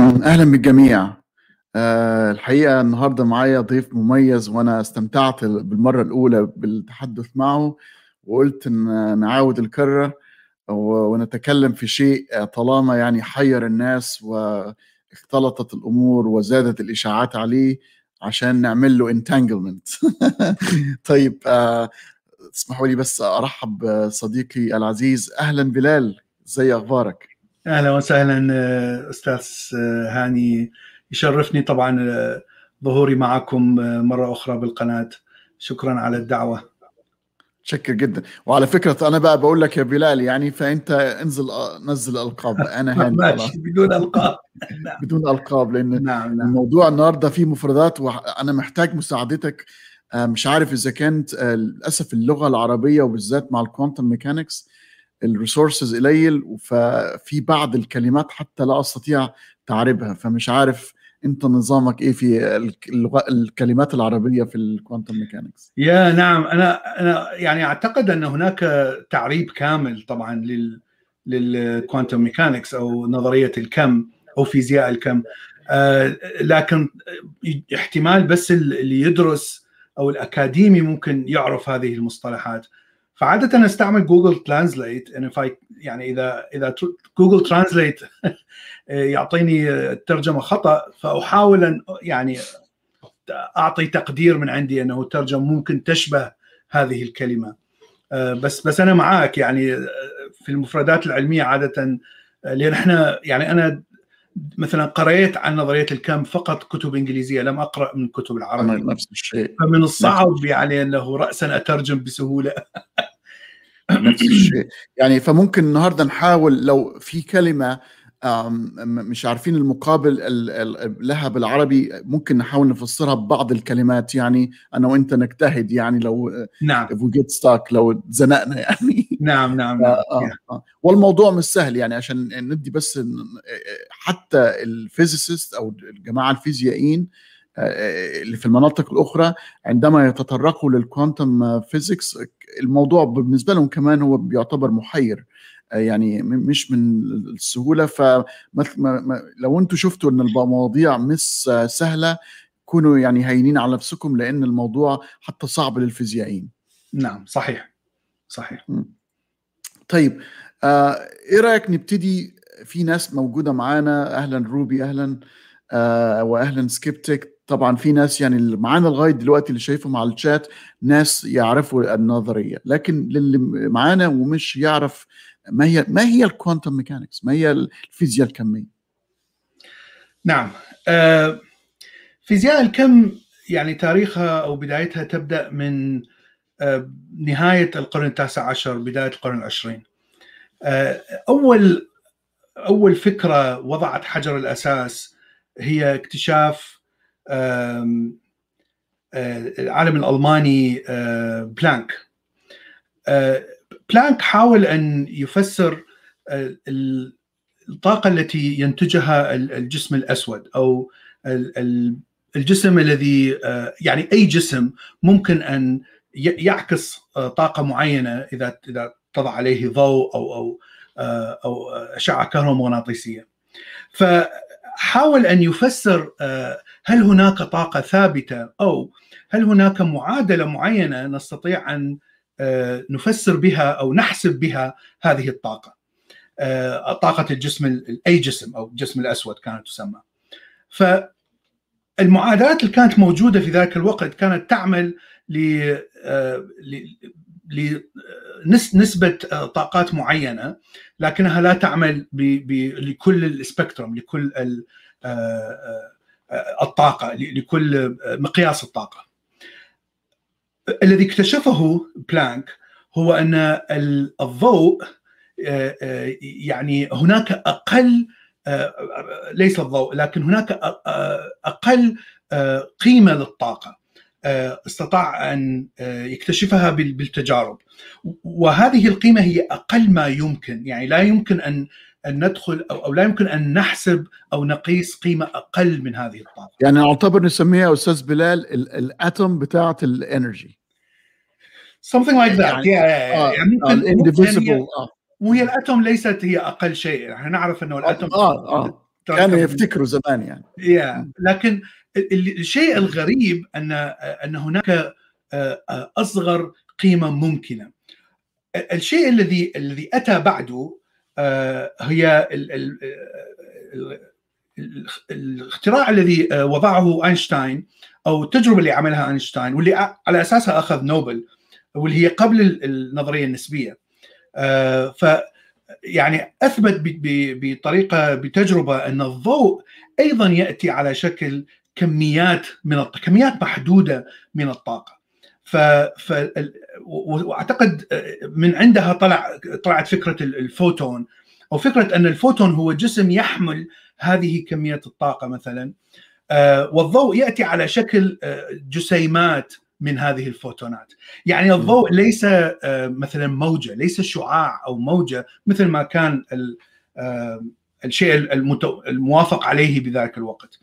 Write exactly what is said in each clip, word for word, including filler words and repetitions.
اهلا بالجميع. أه الحقيقه النهارده معايا ضيف مميز، وانا استمتعت بالمره الاولى بالتحدث معه، وقلت ان نعاود الكره ونتكلم في شيء طالما يعني حير الناس واختلطت الامور وزادت الاشاعات عليه عشان نعمل له انتانجلمنت. طيب أه اسمحوا لي بس ارحب صديقي العزيز، اهلا بلال، ازاي اخبارك؟ اهلا وسهلا استاذ هاني، يشرفني طبعا ظهوري معكم مره اخرى بالقناه، شكرا على الدعوه. شكر جدا. وعلى فكره انا بقى بقول لك يا بلال، يعني فانت انزل نزل القاب، انا هاني ماشي بدون القاب. بدون القاب، لان نعم نعم. الموضوع النهارده فيه مفردات وانا محتاج مساعدتك، مش عارف اذا كانت للاسف اللغه العربيه وبالذات مع الكوانتم ميكانكس الريسورسز قليل، ففي بعض الكلمات حتى لا استطيع تعريبها، فمش عارف انت نظامك ايه في اللغة الكلمات العربيه في الكوانتم ميكانكس؟ يا نعم، انا انا يعني اعتقد ان هناك تعريب كامل طبعا لل للكوانتم ميكانكس او نظريه الكم او فيزياء الكم، آه لكن احتمال بس اللي يدرس او الاكاديمي ممكن يعرف هذه المصطلحات. فعادة استعمل جوجل ترانزليت، and if I يعني اذا اذا جوجل ترانزليت يعطيني الترجمه خطا، فاحاول ان يعني اعطي تقدير من عندي انه الترجمه ممكن تشبه هذه الكلمه. بس بس انا معاك، يعني في المفردات العلميه عاده، لان احنا يعني انا مثلا قرأت عن نظريه الكم فقط كتب انجليزيه، لم اقرا من كتب العربيه، نفس الشيء، فمن الصعب يعني انه راسا اترجم بسهوله. نفس الشيء يعني، فممكن النهارده نحاول لو في كلمه مش عارفين المقابل لها بالعربي ممكن نحاول نفسرها ببعض الكلمات، يعني انا وانت نجتهد، يعني لو نعم لو اتزنقنا يعني. نعم نعم. آه آه آه. والموضوع مش سهل يعني، عشان ندي بس حتى الفيزيست او الجماعه الفيزيائيين اللي في المناطق الاخرى عندما يتطرقوا للكوانتم فيزيكس الموضوع بالنسبه لهم كمان هو بيعتبر محير، يعني مش من السهوله، فلو انتم شفتوا ان المواضيع مش سهله كونوا يعني هينين على نفسكم، لان الموضوع حتى صعب للفيزيائيين. نعم صحيح صحيح. طيب آه ايه رايك نبتدي؟ في ناس موجوده معانا، اهلا روبي، اهلا آه واهلا سكيبتك. طبعا في ناس يعني اللي معانا لغايه دلوقتي اللي شايفهم على الشات ناس يعرفوا النظريه، لكن للي معانا ومش يعرف ما هي ما هي الكوانتم ميكانكس، ما هي الفيزياء الكميه؟ نعم، آه فيزياء الكم يعني تاريخها او بدايتها تبدا من آه نهايه القرن التاسع عشر بدايه القرن العشرين. آه اول اول فكره وضعت حجر الاساس هي اكتشاف العالم الألماني بلانك. بلانك حاول أن يفسر الطاقة التي ينتجها الجسم الأسود، أو الجسم الذي يعني أي جسم ممكن أن يعكس طاقة معينة إذا إذا تضع عليه ضوء أو أو أو أشعة كهرومغناطيسية. ف حاول أن يفسر هل هناك طاقة ثابتة أو هل هناك معادلة معينة نستطيع أن نفسر بها أو نحسب بها هذه الطاقة، طاقة الجسم أي جسم أو الجسم الأسود كانت تسمى. فالمعادلات اللي كانت موجودة في ذلك الوقت كانت تعمل لنسبة طاقات معينة، لكنها لا تعمل لكل السبكتروم، لكل الطاقة، لكل مقياس الطاقة. الذي اكتشفه بلانك هو أن الضوء يعني هناك أقل، ليس الضوء لكن هناك أقل قيمة للطاقة استطاع أن يكتشفها بالتجارب، وهذه القيمة هي أقل ما يمكن، يعني لا يمكن أن ندخل أو لا يمكن أن نحسب أو نقيس قيمة أقل من هذه الطاقة. يعني نعتبر نسميها أستاذ بلال الأتوم بتاعة الانرجي. something like that. يعني indivisible. وهي الأتوم ليست هي أقل شيء، نحن نعرف أنه الأتوم كانوا يفتكروا زمان يعني. yeah. لكن الشيء الغريب ان ان هناك اصغر قيمه ممكنه. الشيء الذي الذي اتى بعده هي ال ال الاختراع الذي وضعه أينشتاين، أو التجربة اللي عملها أينشتاين واللي على أساسها أخذ نوبل، واللي هي قبل النظرية النسبية. ف يعني أثبت بطريقة بتجربة أن الضوء أيضا يأتي على شكل كميات من كميات محدودة من الطاقة. ف وأعتقد من عندها طلع طلعت فكرة الفوتون، أو فكرة أن الفوتون هو جسم يحمل هذه كمية الطاقة مثلا، والضوء يأتي على شكل جسيمات من هذه الفوتونات. يعني الضوء ليس مثلا موجة، ليس شعاع أو موجة مثل ما كان الشيء الموافق عليه بذلك الوقت.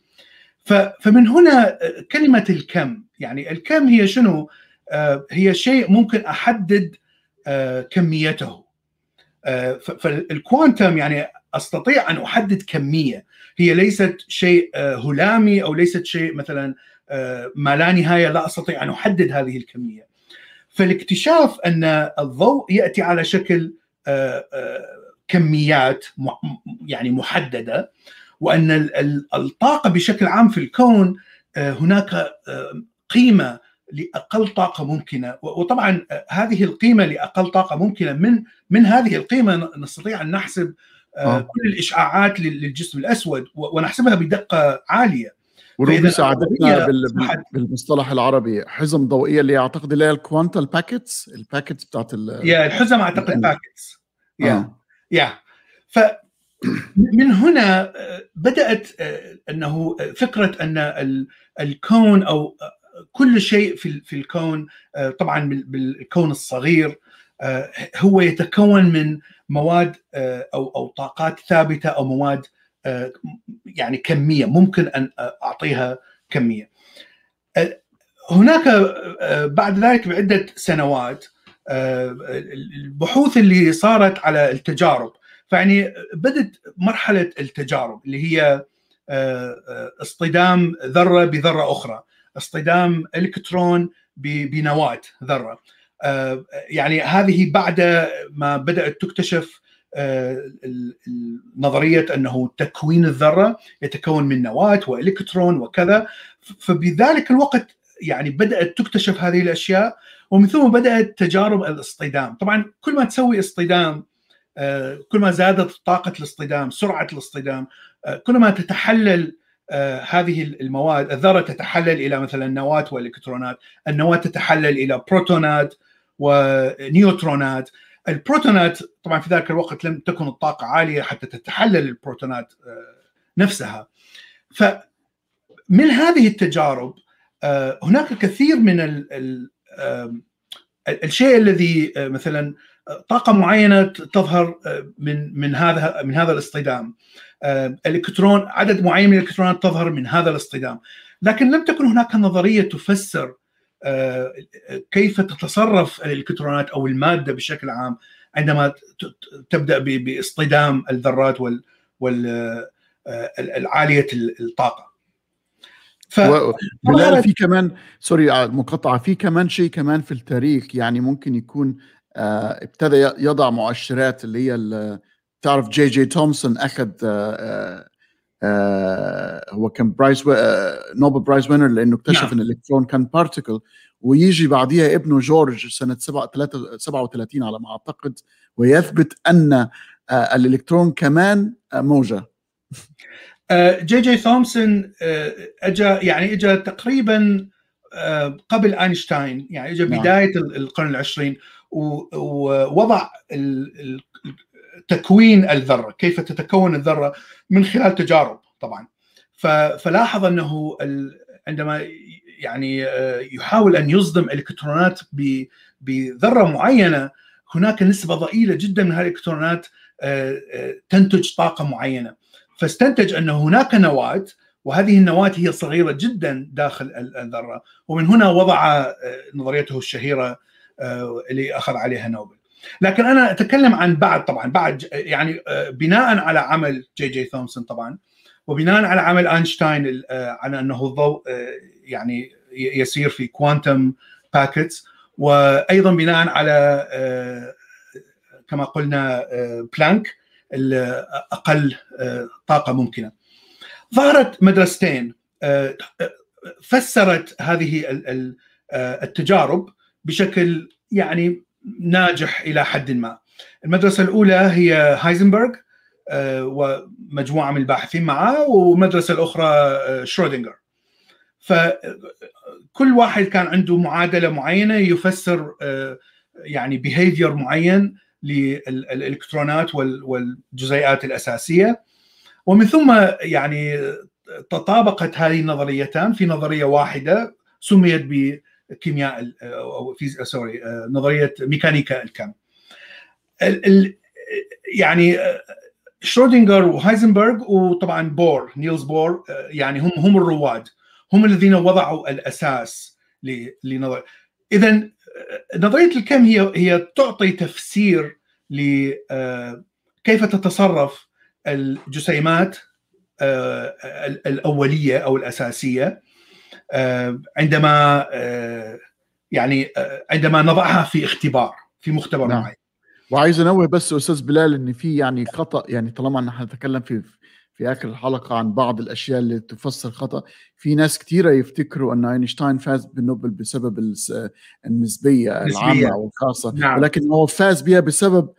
فمن هنا كلمة الكم، يعني الكم هي شنو؟ هي شيء ممكن أحدد كميته. فالكوانتم يعني استطيع ان احدد كميه، هي ليست شيء هلامي او ليست شيء مثلا ما لا نهايه، لا استطيع ان احدد هذه الكميه. فالاكتشاف ان الضوء ياتي على شكل كميات يعني محدده، وان الطاقه بشكل عام في الكون هناك قيمه لأقل طاقة ممكنة، وطبعا هذه القيمة لأقل طاقة ممكنة من من هذه القيمة نستطيع أن نحسب آه. كل الإشعاعات للجسم الأسود ونحسبها بدقة عالية. وربما ساعدتنا بالمصطلح العربي حزم ضوئية اللي أعتقد اللي هي الكوانتال باكيتس، الباكيتس بتاعت يا الحزم أعتقد باكيتس يا آه. يا ف من هنا بدأت أنه فكرة أن الكون أو كل شيء في في الكون، طبعا بالكون الصغير، هو يتكون من مواد او او طاقات ثابته او مواد يعني كميه ممكن ان اعطيها كميه. هناك بعد ذلك بعده سنوات البحوث اللي صارت على التجارب، فيعني بدت مرحله التجارب اللي هي اصطدام ذره بذره اخرى، اصطدام الكترون بنواة ذرة. آه يعني هذه بعد ما بدأت تكتشف آه نظرية أنه تكوين الذرة يتكون من نواة وإلكترون وكذا. فبذلك الوقت يعني بدأت تكتشف هذه الأشياء، ومن ثم بدأت تجارب الاصطدام. طبعا كل ما تسوي اصطدام آه كل ما زادت طاقة الاصطدام، سرعة الاصطدام، آه كل ما تتحلل آه هذه المواد، الذرة تتحلل إلى مثلا نواة والإلكترونات، النواة تتحلل إلى بروتونات ونيوترونات. البروتونات طبعا في ذلك الوقت لم تكن الطاقة عالية حتى تتحلل البروتونات آه نفسها. فمن هذه التجارب آه هناك الكثير من ال ال آه الشيء الذي آه مثلا طاقة معينة تظهر من من هذا من هذا الاصطدام، الإلكترون عدد معين من الإلكترونات تظهر من هذا الاصطدام، لكن لم تكن هناك نظرية تفسر كيف تتصرف الإلكترونات أو المادة بشكل عام عندما تبدأ باصطدام الذرات وال والعالية الطاقة. ف... بلال في كمان سوري مقطعة، في كمان شيء كمان في التاريخ يعني ممكن يكون ابتدى يضع مؤشرات اللي هي تعرف جي جي تومسون اخذ آآ آآ هو كان برايز نوبل برايز وينر لانه اكتشف نعم. ان الالكترون كان بارتيكل، ويجي بعديها ابنه جورج سنه سبعة وثلاثين على ما اعتقد ويثبت ان الالكترون كمان موجه. جي جي تومسون اجى يعني اجى تقريبا قبل اينشتاين، يعني اجى بدايه نعم. القرن العشرين، ووضع تكوين الذرة، كيف تتكون الذرة من خلال تجارب طبعا. فلاحظ أنه عندما يعني يحاول أن يصدم الإلكترونات بذرة معينة، هناك نسبة ضئيلة جدا من هذه الإلكترونات تنتج طاقة معينة، فاستنتج أن هناك نواة، وهذه النواة هي صغيرة جدا داخل الذرة، ومن هنا وضع نظريته الشهيرة اللي أخذ عليها نوبل. لكن أنا أتكلم عن بعد طبعا بعد يعني بناء على عمل جي جي ثومسون طبعا وبناء على عمل أينشتاين على أنه الضوء يعني يسير في كوانتم باكيتس، وأيضا بناء على كما قلنا بلانك الأقل طاقة ممكنة. ظهرت مدرستين فسرت هذه التجارب بشكل يعني ناجح إلى حد ما. المدرسة الأولى هي هايزنبرغ ومجموعة من الباحثين معه، والمدرسة الأخرى شرودنجر. فكل واحد كان عنده معادلة معينة يفسر يعني behavior معين للإلكترونات والجزيئات الأساسية، ومن ثم يعني تطابقت هذه النظريتان في نظرية واحدة سميت بكيمياء أو فيزياء سوري نظرية ميكانيكا الكم. يعني شرودنجر وهايزنبرغ وطبعا بور نيلز بور يعني هم هم الرواد، هم الذين وضعوا الأساس لنظرية. إذن نظرية الكم هي هي تعطي تفسير لكيف تتصرف الجسيمات الأولية أو الأساسية عندما يعني عندما نضعها في اختبار في مختبر معين. نعم. وعايز انوه بس استاذ بلال ان في يعني خطأ، يعني طالما ان احنا نتكلم في في اخر الحلقه عن بعض الاشياء اللي تفسر خطأ، في ناس كثيره يفتكروا ان اينشتاين فاز بالنوبل بسبب النسبيه العامه او الخاصه. نعم. ولكن هو فاز بها بسبب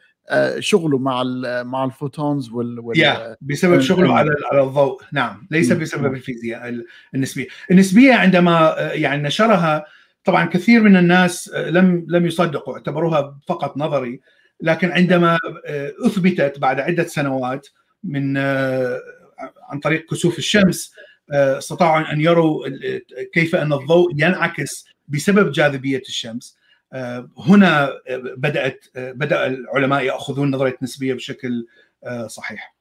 شغله مع مع الفوتونز وال, وال... yeah. بسبب شغله على على الضوء. نعم، ليس بسبب الفيزياء النسبيه. النسبيه عندما يعني نشرها طبعا كثير من الناس لم لم يصدقوا، اعتبروها فقط نظري، لكن عندما اثبتت بعد عده سنوات من عن طريق كسوف الشمس استطاعوا ان يروا كيف ان الضوء ينعكس بسبب جاذبيه الشمس. هنا بدات بدا العلماء ياخذون نظريه النسبيه بشكل صحيح.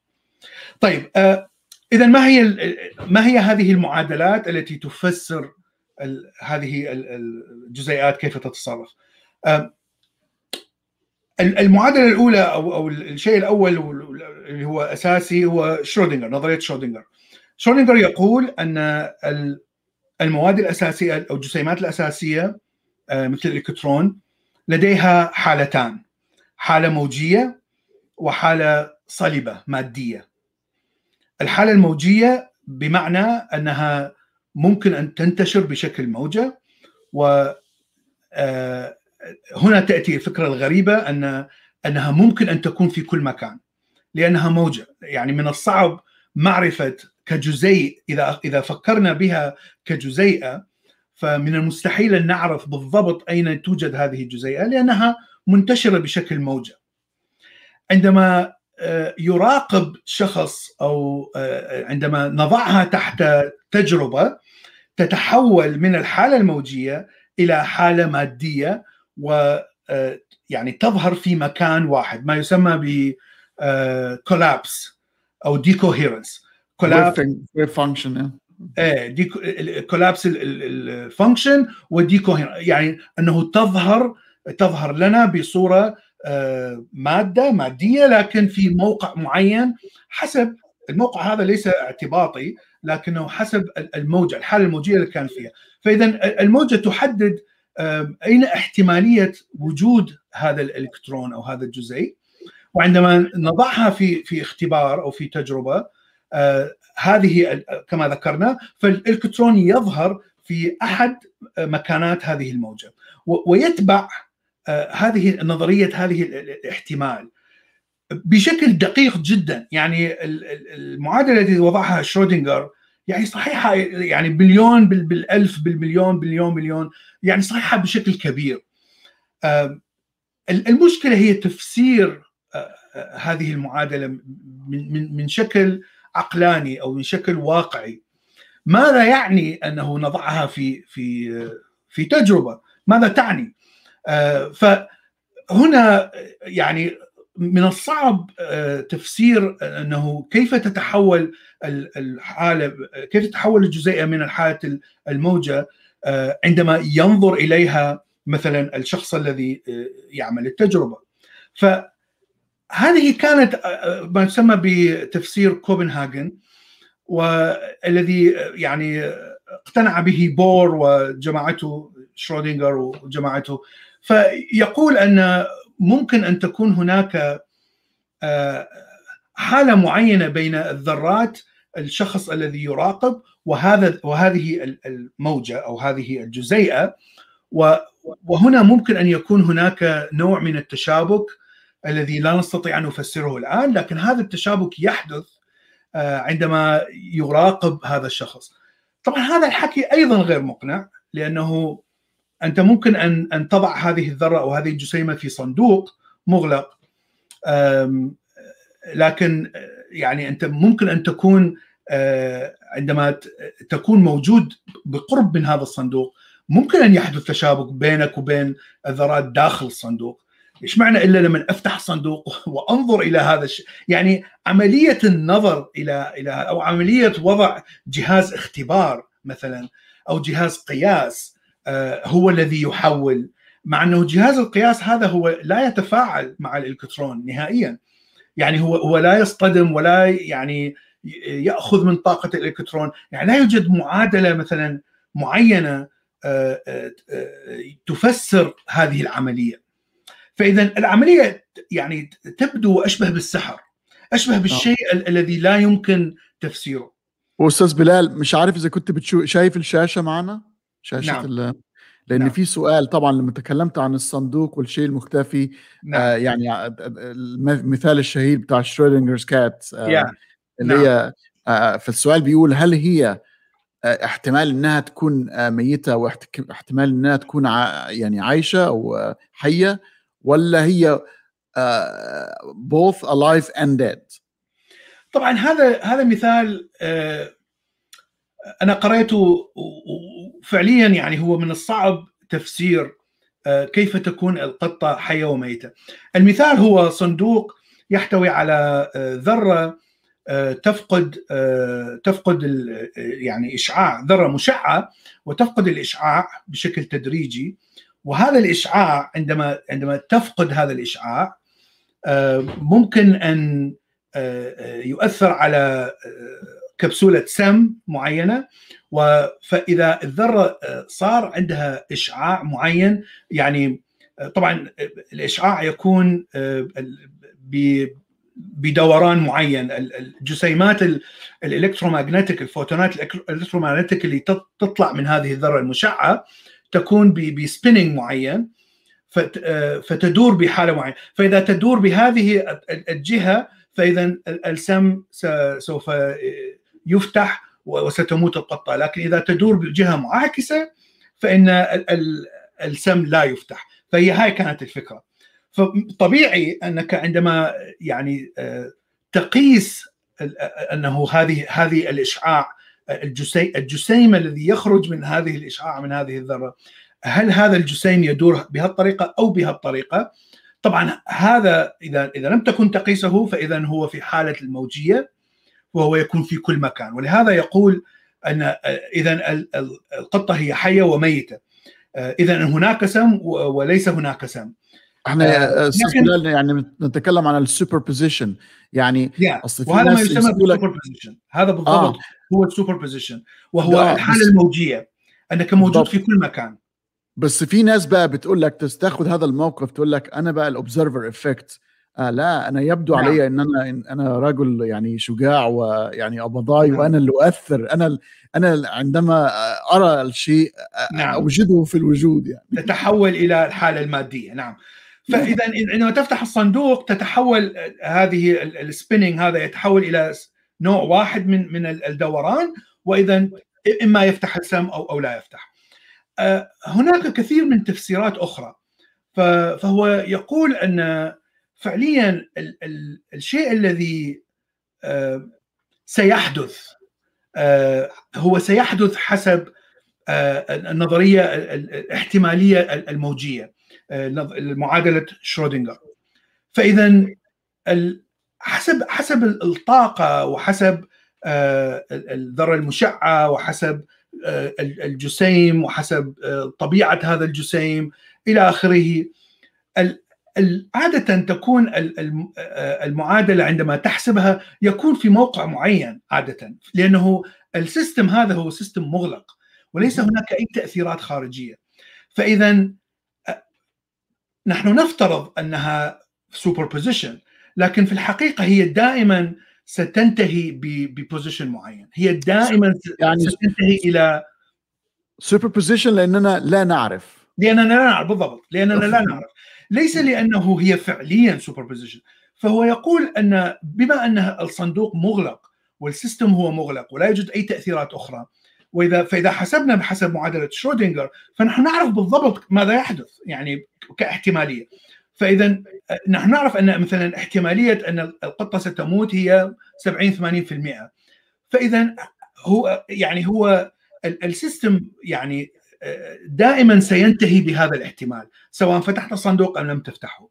طيب، اذا ما هي ما هي هذه المعادلات التي تفسر هذه الجزيئات كيف تتصرف؟ المعادله الاولى او او الشيء الاول اللي هو اساسي هو شرودنجر، نظريه شرودنجر. شرودنجر يقول ان المواد الاساسيه او الجسيمات الاساسيه مثل الالكترون لديها حالتان، حاله موجيه وحاله صلبه ماديه. الحاله الموجيه بمعنى انها ممكن ان تنتشر بشكل موجه، و هنا تأتي الفكرة الغريبة أن أنها ممكن أن تكون في كل مكان لأنها موجة. يعني من الصعب معرفة كجزيء، إذا إذا فكرنا بها كجزيئة فمن المستحيل أن نعرف بالضبط أين توجد هذه الجزيئة لأنها منتشرة بشكل موجة. عندما يراقب شخص أو عندما نضعها تحت تجربة تتحول من الحالة الموجية إلى حالة مادية، و يعني تظهر في مكان واحد، ما يسمى ب كولابس او ديكوهيرنس. كولابس فانكشن، ايه كولابس الفانكشن والديكوهيرنس، يعني انه تظهر تظهر لنا بصوره ماده ماديه لكن في موقع معين. حسب الموقع هذا ليس اعتباطي لكنه حسب الموجه، الحاله الموجيه اللي كان فيها. فاذا الموجه تحدد أين احتمالية وجود هذا الإلكترون أو هذا الجزيء، وعندما نضعها في في اختبار أو في تجربة هذه كما ذكرنا، فالإلكترون يظهر في أحد مكانات هذه الموجة ويتبع هذه نظرية هذه الاحتمال بشكل دقيق جدا. يعني المعادلة التي وضعها شرودنجر يعني صحيحة، يعني بليون بالألف بالمليون بليون مليون، يعني صحيحة بشكل كبير. المشكلة هي تفسير هذه المعادلة من من من شكل عقلاني أو من شكل واقعي. ماذا يعني أنه نضعها في في في تجربة؟ ماذا تعني؟ فهنا يعني من الصعب تفسير أنه كيف تتحول الحالة، كيف تتحول الجزيئة من الحالة الموجة عندما ينظر إليها مثلا الشخص الذي يعمل التجربة. فهذه كانت ما تسمى بتفسير كوبنهاجن، والذي يعني اقتنع به بور وجماعته شرودنجر وجماعته. فيقول أن ممكن أن تكون هناك حالة معينة بين الذرات، الشخص الذي يراقب وهذا وهذه الموجة أو هذه الجزيئة، وهنا ممكن أن يكون هناك نوع من التشابك الذي لا نستطيع أن نفسره الآن، لكن هذا التشابك يحدث عندما يراقب هذا الشخص. طبعا هذا الحكي أيضا غير مقنع، لأنه أنت ممكن أن أن تضع هذه الذرة أو هذه الجسيمة في صندوق مغلق، لكن يعني أنت ممكن أن تكون عندما تكون موجود بقرب من هذا الصندوق ممكن أن يحدث تشابك بينك وبين الذرات داخل الصندوق. إيش معنى إلا لما أفتح الصندوق وأنظر إلى هذا الشيء؟ يعني عملية النظر إلى إلى أو عملية وضع جهاز اختبار مثلا أو جهاز قياس هو الذي يحول، مع أنه جهاز القياس هذا هو لا يتفاعل مع الإلكترون نهائيا، يعني هو هو لا يصطدم ولا يعني يأخذ من طاقة الإلكترون، يعني لا يوجد معادلة مثلا معينة تفسر هذه العملية. فإذا العملية يعني تبدو أشبه بالسحر، أشبه بالشيء آه. الذي لا يمكن تفسيره. وأستاذ بلال، مش عارف إذا كنت بتشوف شايف الشاشة معنا شاشة نعم. ال... لأن نعم. في سؤال طبعا لما تكلمت عن الصندوق والشيء المختفي نعم. آه يعني المثال الشهير بتاع شرودنجرز كات آه yeah. اللي نعم. هي آه فالسؤال بيقول هل هي آه احتمال إنها تكون آه ميتة واحتمال إنها تكون ع... يعني عايشة أو آه حية، ولا هي uh, both alive and dead؟ طبعا هذا هذا مثال uh, أنا قرأته فعليا، يعني هو من الصعب تفسير uh, كيف تكون القطة حية وميتة. المثال هو صندوق يحتوي على uh, ذرة uh, تفقد uh, تفقد ال, uh, يعني إشعاع، ذرة مشعة وتفقد الإشعاع بشكل تدريجي، وهذا الإشعاع عندما عندما تفقد هذا الإشعاع ممكن أن يؤثر على كبسولة سم معينة، فإذا الذرة صار عندها إشعاع معين، يعني طبعا الإشعاع يكون بدوران معين، الجسيمات الإلكترومغناطيسية الفوتونات الإلكترومغناطيسية اللي تطلع من هذه الذرة المشعة تكون بسبيننج معين فتدور بحالة معينة، فإذا تدور بهذه الجهة فإذا السم سوف يفتح وستموت القطة، لكن إذا تدور بجهة معاكسة فإن السم لا يفتح. فهي هاي كانت الفكرة. فطبيعي أنك عندما يعني تقيس أنه هذه هذه الإشعاع الجسيمة الذي يخرج من هذه الإشعاع من هذه الذرة، هل هذا الجسيم يدور بهالطريقة أو بهالطريقة؟ طبعا هذا إذا إذا لم تكن تقيسه فإذا هو في حالة الموجية وهو يكون في كل مكان، ولهذا يقول أن إذا القطة هي حية وميتة، إذا هناك سم وليس هناك سم. احنا استاذ يعني نتكلم عن السوبر بوزيشن، يعني yeah. وهذا ما يسمى بالسوبر بوزيشن، هذا بالضبط آه. هو السوبر بوزيشن، وهو الحاله الموجيه انك موجود بالضبط. في كل مكان. بس في ناس بقى بتقول لك تستخد هذا الموقف، تقول لك انا بقى الاوبزرفر افكت، آه لا انا يبدو نعم. علي ان انا إن انا رجل يعني شجاع ويعني ابضاي نعم. وانا اللي اؤثر، انا انا عندما ارى الشيء نعم. اوجده في الوجود، يعني تتحول الى الحاله الماديه. نعم. فإذا عندما تفتح الصندوق تتحول هذه السبيننج، هذا يتحول إلى نوع واحد من من الدوران، وإذا إما يفتح السم أو أو لا يفتح. هناك كثير من تفسيرات أخرى، فهو يقول أن فعليا الشيء الذي سيحدث هو سيحدث حسب النظرية الاحتمالية الموجية، معادلة شرودنجر. فإذا حسب حسب الطاقة وحسب الذرة المشعة وحسب الجسيم وحسب طبيعة هذا الجسيم إلى آخره، عادة تكون المعادلة عندما تحسبها يكون في موقع معين عادة، لأنه السيستم هذا هو سيستم مغلق وليس هناك أي تأثيرات خارجية. فإذا نحن نفترض أنها سوبربوزيشن، لكن في الحقيقة هي دائما ستنتهي ببوزيشن معين، هي دائما يعني ستنتهي إلى سوبربوزيشن لأننا لا نعرف، لأننا لا نعرف بالضبط، لأننا لا نعرف، ليس لأنه هي فعليا سوبربوزيشن. فهو يقول أن بما أن الصندوق مغلق والسيستم هو مغلق ولا يوجد أي تأثيرات أخرى، وإذا فإذا حسبنا بحسب معادلة شرودنجر فنحن نعرف بالضبط ماذا يحدث يعني كاحتمالية. فإذا نحن نعرف أن مثلا احتمالية أن القطة ستموت هي سبعين ثمانين بالمئة. فإذا هو يعني هو السيستم يعني دائما سينتهي بهذا الاحتمال سواء فتحت الصندوق أو لم تفتحه.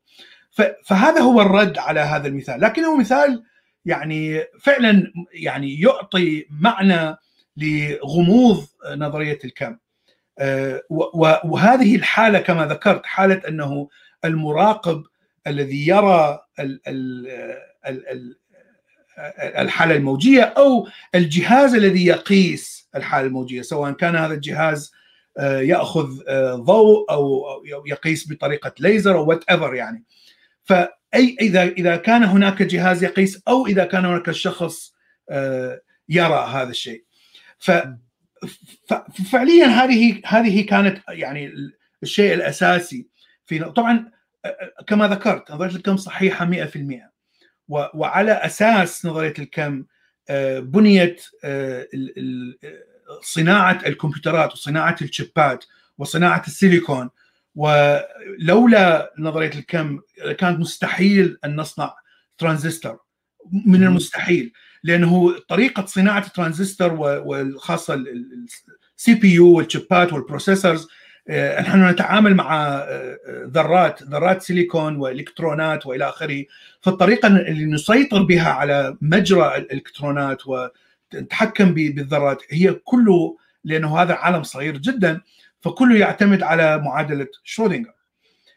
فهذا هو الرد على هذا المثال، لكنه مثال يعني فعلا يعني يعطي معنى لغموض نظرية الكم. وهذه الحالة كما ذكرت حالة أنه المراقب الذي يرى الحالة الموجية أو الجهاز الذي يقيس الحالة الموجية، سواء كان هذا الجهاز يأخذ ضوء أو يقيس بطريقة ليزر أو وات ايفر يعني. فأي إذا إذا كان هناك جهاز يقيس أو إذا كان هناك شخص يرى هذا الشيء، ففعليا هذه هذه كانت يعني الشيء الأساسي في. طبعا كما ذكرت نظرية الكم صحيحة مئة بالمئة، وعلى أساس نظرية الكم بنيت صناعة الكمبيوترات وصناعة الشيبات وصناعة السيليكون، ولولا نظرية الكم كانت مستحيل أن نصنع ترانزستور، من المستحيل، لأنه طريقة صناعة الترانزستور وخاصة السي بي يو والشيبات والبروسيسورز، نحن نتعامل مع ذرات ذرات سيليكون والإلكترونات وإلى آخره. فالطريقة اللي نسيطر بها على مجرى الإلكترونات و تتحكم بالذرات هي كله، لأنه هذا عالم صغير جدا فكله يعتمد على معادلة شرودنجر.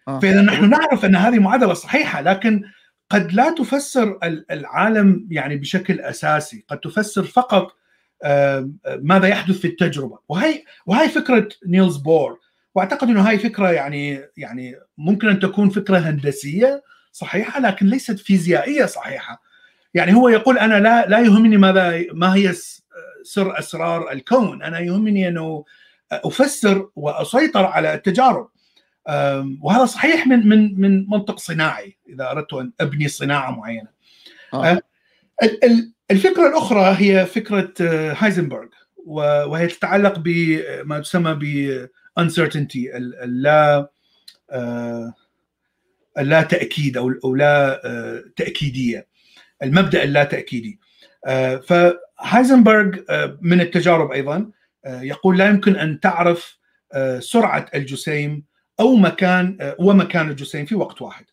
آه. فإذا نحن نعرف أن هذه معادلة صحيحة، لكن قد لا تفسر العالم يعني بشكل أساسي، قد تفسر فقط ماذا يحدث في التجربة. وهي وهي فكرة نيلز بور، وأعتقد أنه هاي فكرة يعني يعني ممكن أن تكون فكرة هندسية صحيحة لكن ليست فيزيائية صحيحة. يعني هو يقول أنا لا لا يهمني ماذا ما هي سر أسرار الكون، أنا يهمني أنه أفسر وأسيطر على التجارب. وهذا صحيح من من من منطق صناعي إذا أردت أن أبني صناعة معينة. آه. الفكرة الأخرى هي فكرة هايزنبرغ، وهي تتعلق بما يسمى ب uncertainty، اللا اللا تأكيد أو لا تأكيدية، المبدأ اللا تأكيدي. فهايزنبرغ من التجارب أيضا يقول لا يمكن أن تعرف سرعة الجسيم أو مكان ومكان الجسيم في وقت واحد،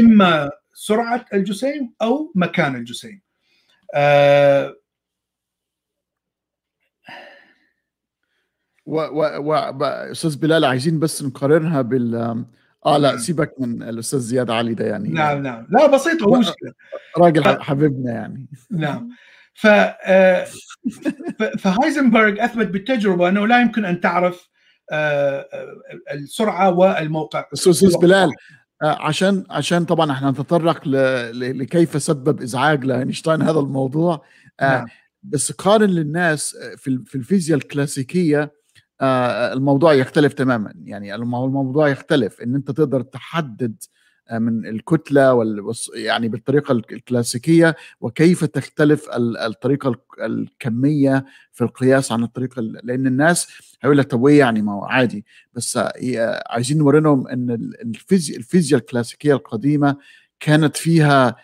إما سرعة الجسيم أو مكان الجسيم. و و أستاذ بلال عايزين بس نقارنها بال اه لا سيبك من الاستاذ زياد علي ده يعني. نعم نعم لا بسيطه هو راجل ف... حبيبنا يعني. نعم. ف فهايزنبرغ اثبت بالتجربه انه لا يمكن ان تعرف السرعه والموقع. استاذ بلال عشان عشان طبعا احنا نتطرق ل... لكيف سبب ازعاج لاينشتاين هذا الموضوع. نعم. بس قارن للناس في في الفيزياء الكلاسيكيه الموضوع يختلف تماما، يعني الموضوع يختلف ان انت تقدر تحدد من الكتله وال يعني بالطريقه الكلاسيكيه، وكيف تختلف الطريقه الكميه في القياس عن الطريقه، لان الناس هيقول لك طب ايه يعني ما هو عادي، بس عايزين نوريهم ان الفيزياء الفيزياء الكلاسيكيه القديمه كانت فيها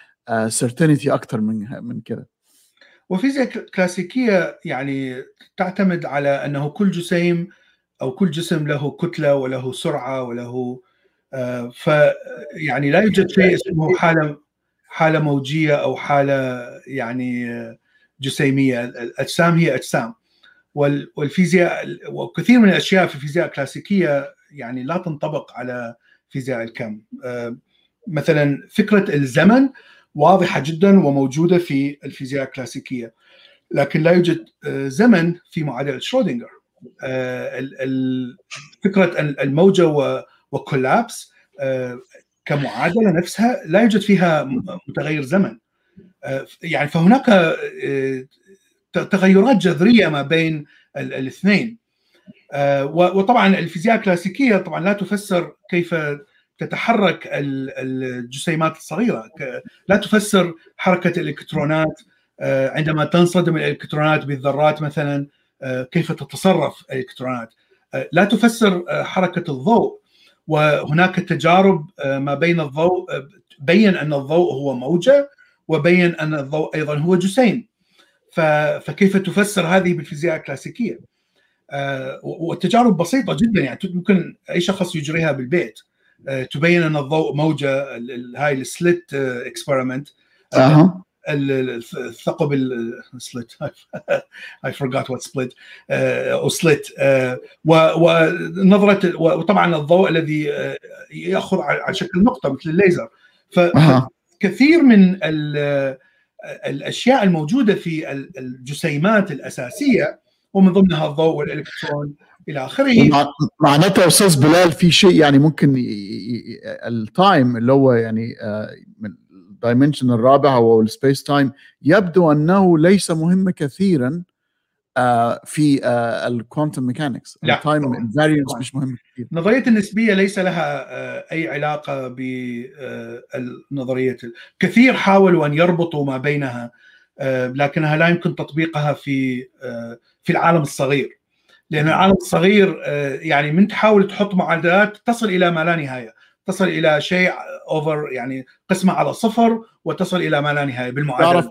سيرتينيتي اكتر من من كده. وفيزياء كلاسيكية يعني تعتمد على أنه كل جسيم أو كل جسم له كتلة وله سرعة وله آه ف يعني لا يوجد شيء اسمه حالة حالة موجية أو حالة يعني جسيمية. الأجسام هي أجسام، والفيزياء وكثير من الأشياء في الفيزياء الكلاسيكية يعني لا تنطبق على فيزياء الكم. آه مثلا فكرة الزمن واضحة جدا وموجودة في الفيزياء الكلاسيكية، لكن لا يوجد زمن في معادلة شرودنجر. فكرة الموجة وكولابس كمعادلة نفسها لا يوجد فيها متغير زمن، يعني فهناك تغيرات جذرية ما بين الاثنين. وطبعا الفيزياء الكلاسيكية طبعا لا تفسر كيف تتحرك الجسيمات الصغيرة، لا تفسر حركة الإلكترونات عندما تنصدم الإلكترونات بالذرات مثلا كيف تتصرف الإلكترونات، لا تفسر حركة الضوء. وهناك تجارب ما بين الضوء، بين أن الضوء هو موجة وبين أن الضوء أيضا هو جسيم، فكيف تفسر هذه بالفيزياء الكلاسيكية؟ والتجارب بسيطة جدا، يعني ممكن أي شخص يجريها بالبيت، تبين أن الضوء موجة. هاي السليت اكسبيرمنت، الثقب السليت I forgot what split أو سليت، ونظرة وطبعا الضوء الذي يأخذ على شكل نقطة مثل الليزر. فكثير من الأشياء الموجودة في الجسيمات الأساسية ومن ضمنها الضوء والإلكترون إلى آخره. معناته أستاذ بلال في شيء يعني ممكن التايم اللي هو يعني الدايمنشن الرابع أو السبيس تايم يبدو أنه ليس مهم كثيرا في الكوانتم ميكانكس. التايم الفاريانس مش مهم كثير. نظرية النسبية ليس لها أي علاقة بالنظرية، كثير حاولوا أن يربطوا ما بينها لكنها لا يمكن تطبيقها في في العالم الصغير، لأن العالم الصغير يعني من تحاول تحط معادلات تصل إلى ما لا نهاية، تصل إلى شيء أوفر يعني قسمة على صفر وتصل إلى ما لا نهاية بالمعادلات. تعرف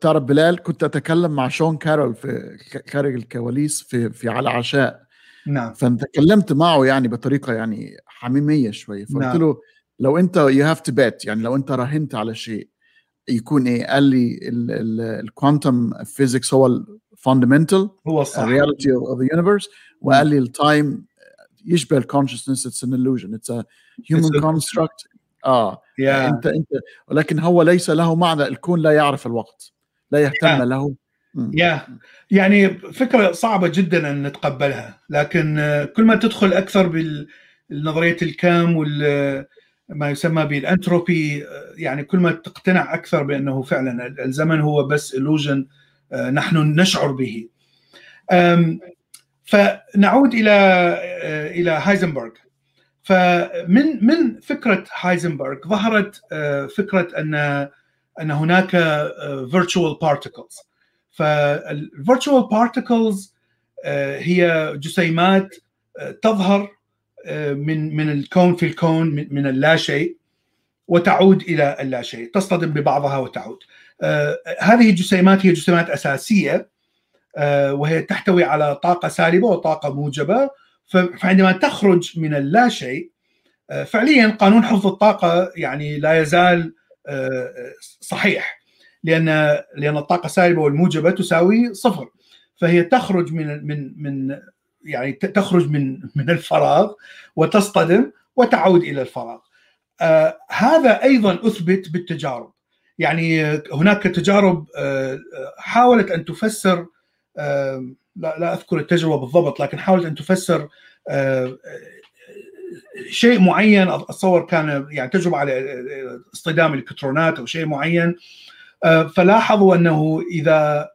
تعرف بلال كنت أتكلم مع شون كارول في خارج الكواليس في في على عشاء. نعم. فتكلمت معه يعني بطريقة يعني حميمية شوية، فقلت له لو أنت you have to bet يعني لو أنت راهنت على شيء يكون إيه؟ قال لي الكوانتم فيزيكس هو الفاندمنتال، هو الصح، الرياليتي اوف ذا يونيفرس، وقال لي التايم يشبه الكونشسنس، اتس ان illusion، اتس ا هيومن كونستراكت. اه yeah. انت انت ولكن هو ليس له معنى، الكون لا يعرف الوقت، لا يهتم yeah. له yeah. يعني فكرة صعبة جدا ان نتقبلها، لكن كل ما تدخل اكثر بالنظرية الكم وال ما يسمى بالانتروبي، يعني كل ما تقتنع اكثر بانه فعلا الزمن هو بس illusion نحن نشعر به. فنعود الى الى هايزنبرغ. فمن من فكره هايزنبرغ ظهرت فكره ان ان هناك virtual particles. فالvirtual particles هي جسيمات تظهر من من الكون في الكون من اللاشيء وتعود الى اللاشيء، تصطدم ببعضها وتعود. آه هذه الجسيمات هي جسيمات اساسيه، آه وهي تحتوي على طاقه سالبه وطاقه موجبه. فعندما تخرج من اللاشيء آه فعليا قانون حفظ الطاقه يعني لا يزال آه صحيح، لان لان الطاقه السالبه والموجبه تساوي صفر. فهي تخرج من من من يعني تخرج من من الفراغ وتصطدم وتعود الى الفراغ. آه هذا ايضا اثبت بالتجارب، يعني هناك تجارب آه حاولت ان تفسر آه لا, لا اذكر التجربه بالضبط، لكن حاولت ان تفسر آه شيء معين. اتصور كان يعني تجربه على اصطدام الالكترونات او شيء معين، آه فلاحظوا انه اذا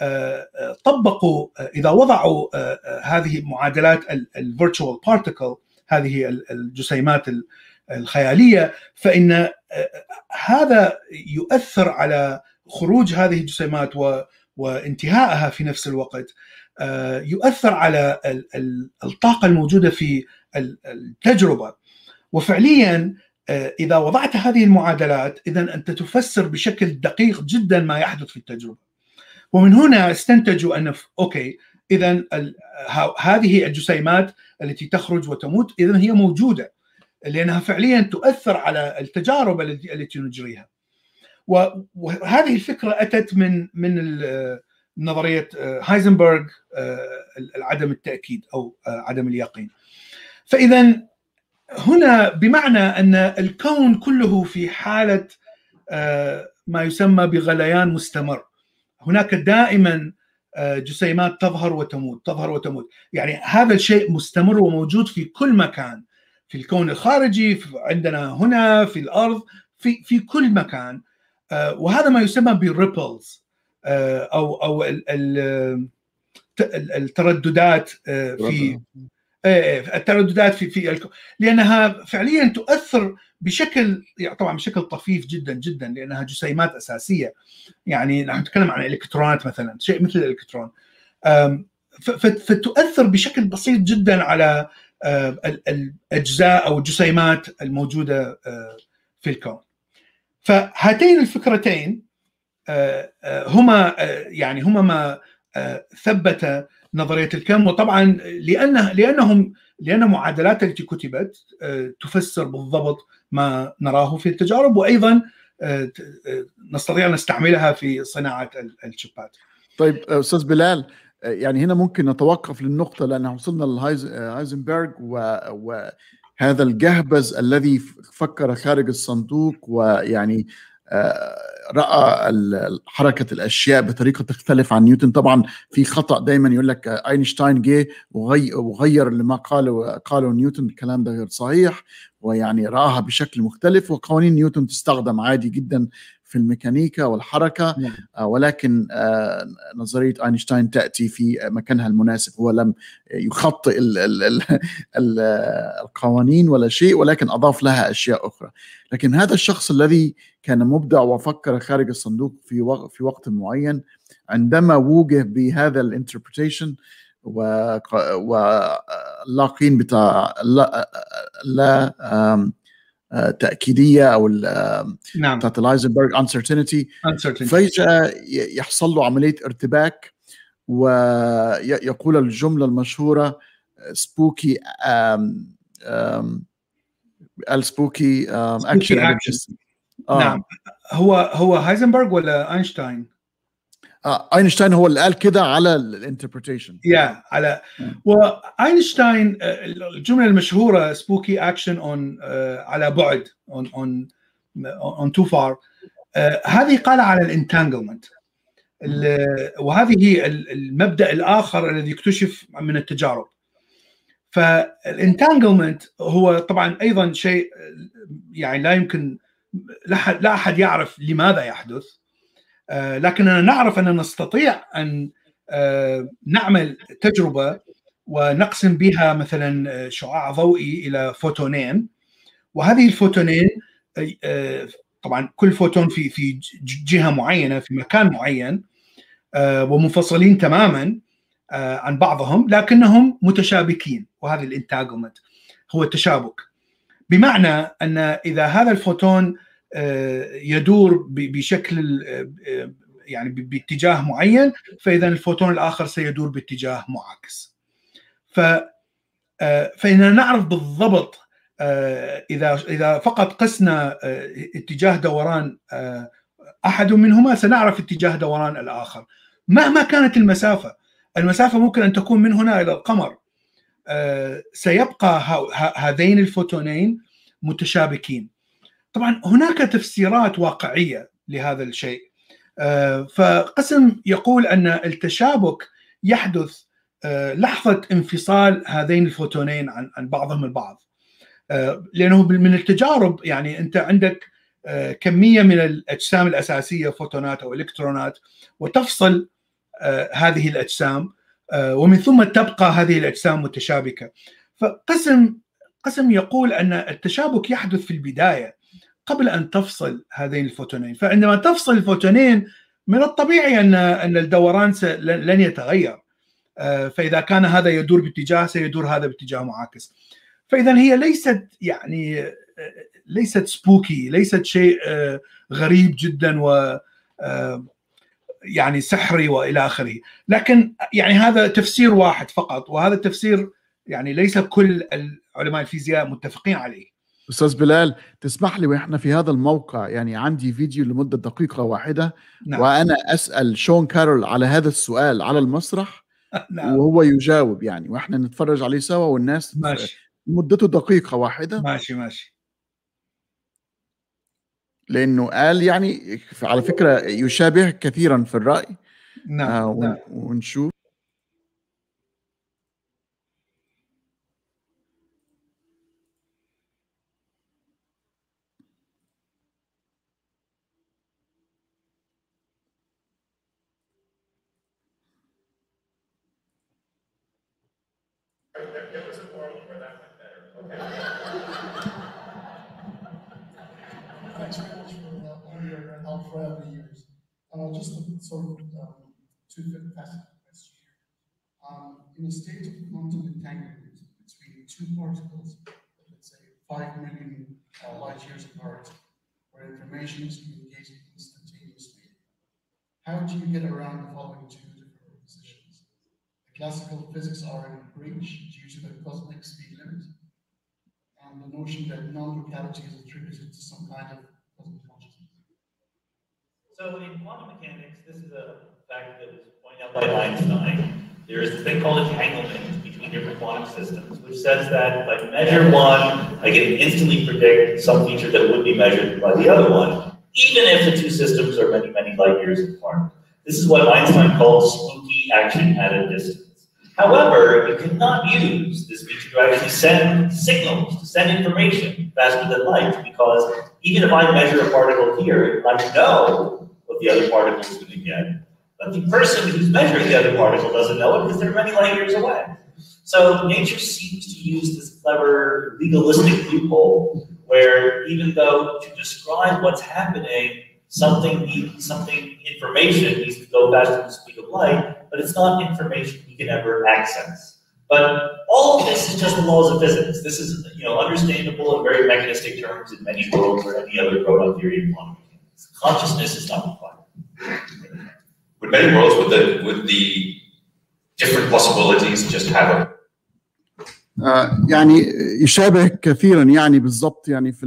آه طبقوا اذا وضعوا آه هذه معادلات الفيرتشوال بارتيكل، هذه الجسيمات الخيالية، فإن هذا يؤثر على خروج هذه الجسيمات وانتهائها في نفس الوقت، يؤثر على الطاقة الموجودة في التجربة. وفعليا إذا وضعت هذه المعادلات إذن أنت تفسر بشكل دقيق جدا ما يحدث في التجربة. ومن هنا استنتجوا أن أوكي إذن هذه الجسيمات التي تخرج وتموت إذن هي موجودة، لأنها فعليا تؤثر على التجارب التي نجريها. وهذه الفكرة أتت من من نظرية هايزنبرغ العدم التأكيد أو عدم اليقين. فإذا هنا بمعنى أن الكون كله في حالة ما يسمى بغليان مستمر، هناك دائما جسيمات تظهر وتموت تظهر وتموت، يعني هذا الشيء مستمر وموجود في كل مكان، في الكون الخارجي، عندنا هنا في الأرض، في في كل مكان، وهذا ما يسمى بالريبلز أو أو الترددات في الترددات في في الكون، لأنها فعليا تؤثر بشكل طبعا بشكل طفيف جدا جدا، لأنها جسيمات أساسية، يعني نحن نتكلم عن الإلكترونات مثلا، شيء مثل الإلكترون، فتؤثر بشكل بسيط جدا على الأجزاء أو الجسيمات الموجودة في الكون. فهاتين الفكرتين هما يعني هما ما ثبت نظرية الكم، وطبعا لأنه لأنهم لأن المعادلات التي كتبت تفسر بالضبط ما نراه في التجارب، وأيضا نستطيع أن نستعملها في صناعة الشيبات. طيب أستاذ بلال، يعني هنا ممكن نتوقف للنقطة، لأن وصلنا لهايزنبرغ وهذا الجهبذ الذي فكر خارج الصندوق، ويعني رأى حركة الأشياء بطريقة تختلف عن نيوتن. طبعا في خطأ دايما يقول لك أينشتاين جه وغير لما قاله قاله نيوتن، الكلام ده غير صحيح، ويعني رآها بشكل مختلف، وقوانين نيوتن تستخدم عادي جدا في الميكانيكا والحركة، ولكن نظرية أينشتاين تأتي في مكانها المناسب. هو لم يخطئ ال ال ال ال القوانين ولا شيء، ولكن أضاف لها أشياء أخرى. لكن هذا الشخص الذي كان مبدع وفكر خارج الصندوق في وقت في وقت معين، عندما وجه بهذا الانتربريتيشن واللاقين بتاع لا, لا تأكيدية أو نعم بتاعت هايزنبرغ uncertainty، فجأة يحصل له عملية ارتباك، ويقول الجملة المشهورة سبوكي السبوكي أكشن. نعم، هو هو هايزنبرغ ولا أينشتاين؟ أينشتاين هو اللي قال كده على الانتربريتيشن. يا على وأينشتاين الجملة المشهورة سبوكي أكشن أون على بعد أون أون أون تو فار، هذه قال على الانتانجلمنت، وهذه هي المبدأ الآخر الذي اكتشف من التجارب. فالانتانجلمنت هو طبعا أيضا شيء يعني لا يمكن لا أحد يعرف لماذا يحدث، لكننا نعرف أننا نستطيع أن نعمل تجربة ونقسم بها مثلا شعاع ضوئي إلى فوتونين، وهذه الفوتونين طبعا كل فوتون في في جهة معينة في مكان معين ومنفصلين تماما عن بعضهم، لكنهم متشابكين، وهذا الانتاجومنت هو التشابك، بمعنى أن إذا هذا الفوتون يدور بشكل يعني باتجاه معين، فإذا الفوتون الآخر سيدور باتجاه معاكس. ف فإننا نعرف بالضبط إذا إذا فقط قسنا اتجاه دوران أحد منهما سنعرف اتجاه دوران الآخر مهما كانت المسافة. المسافة ممكن أن تكون من هنا إلى القمر، سيبقى هذين الفوتونين متشابكين. طبعا هناك تفسيرات واقعية لهذا الشيء، فقسم يقول أن التشابك يحدث لحظة انفصال هذين الفوتونين عن بعضهم البعض، لأنه من التجارب يعني أنت عندك كمية من الأجسام الأساسية فوتونات أو إلكترونات، وتفصل هذه الأجسام، ومن ثم تبقى هذه الأجسام متشابكة. فقسم قسم يقول أن التشابك يحدث في البداية قبل أن تفصل هذين الفوتونين، فعندما تفصل الفوتونين من الطبيعي أن أن الدوران لن يتغير، فإذا كان هذا يدور باتجاه سيدور هذا باتجاه معاكس. فإذا هي ليست يعني ليست سبوكي، ليست شيء غريب جدا و يعني سحري وإلى آخره، لكن يعني هذا تفسير واحد فقط، وهذا التفسير يعني ليس كل علماء الفيزياء متفقين عليه. أستاذ بلال، تسمح لي وإحنا في هذا الموقع يعني عندي فيديو لمدة دقيقة واحدة، نعم. وأنا أسأل شون كارول على هذا السؤال على المسرح، نعم. وهو يجاوب يعني، وإحنا نتفرج عليه سوا، والناس ماشي. مدته دقيقة واحدة. ماشي ماشي. لأنه قال يعني على فكرة يشابه كثيرا في الرأي. نعم. آه ون... نعم. ونشوف. Uh, just a sort of um, two-facet question here. Um, in a state of quantum entanglement between two particles, let's say five million uh, light years apart, where information is communicated instantaneously, how do you get around the following two different positions? The classical physics are in breach due to the cosmic speed limit, and the notion that non-locality is attributed to some kind of cosmic consciousness. So in quantum mechanics, this is a fact that was pointed out by Einstein. There is this thing called entanglement between different quantum systems, which says that if I measure one, I can instantly predict some feature that would be measured by the other one, even if the two systems are many, many light years apart. This is what Einstein called spooky action at a distance. However, you cannot use this feature to actually send signals, to send information faster than light, because even if I measure a particle here, I know what the other particle is going to get. But the person who's measuring the other particle doesn't know it because they're many light years away. So nature seems to use this clever legalistic loophole where even though to describe what's happening, something needs, something information needs to go faster than the speed of light, but it's not information you can ever access. But all of this is just the laws of physics. This is, you know, understandable in very mechanistic terms in many worlds or any other proton theory of quantum. Consciousness is not required. With many worlds, would the would the different possibilities just have a آه يعني يشابه كثيرا يعني بالضبط يعني في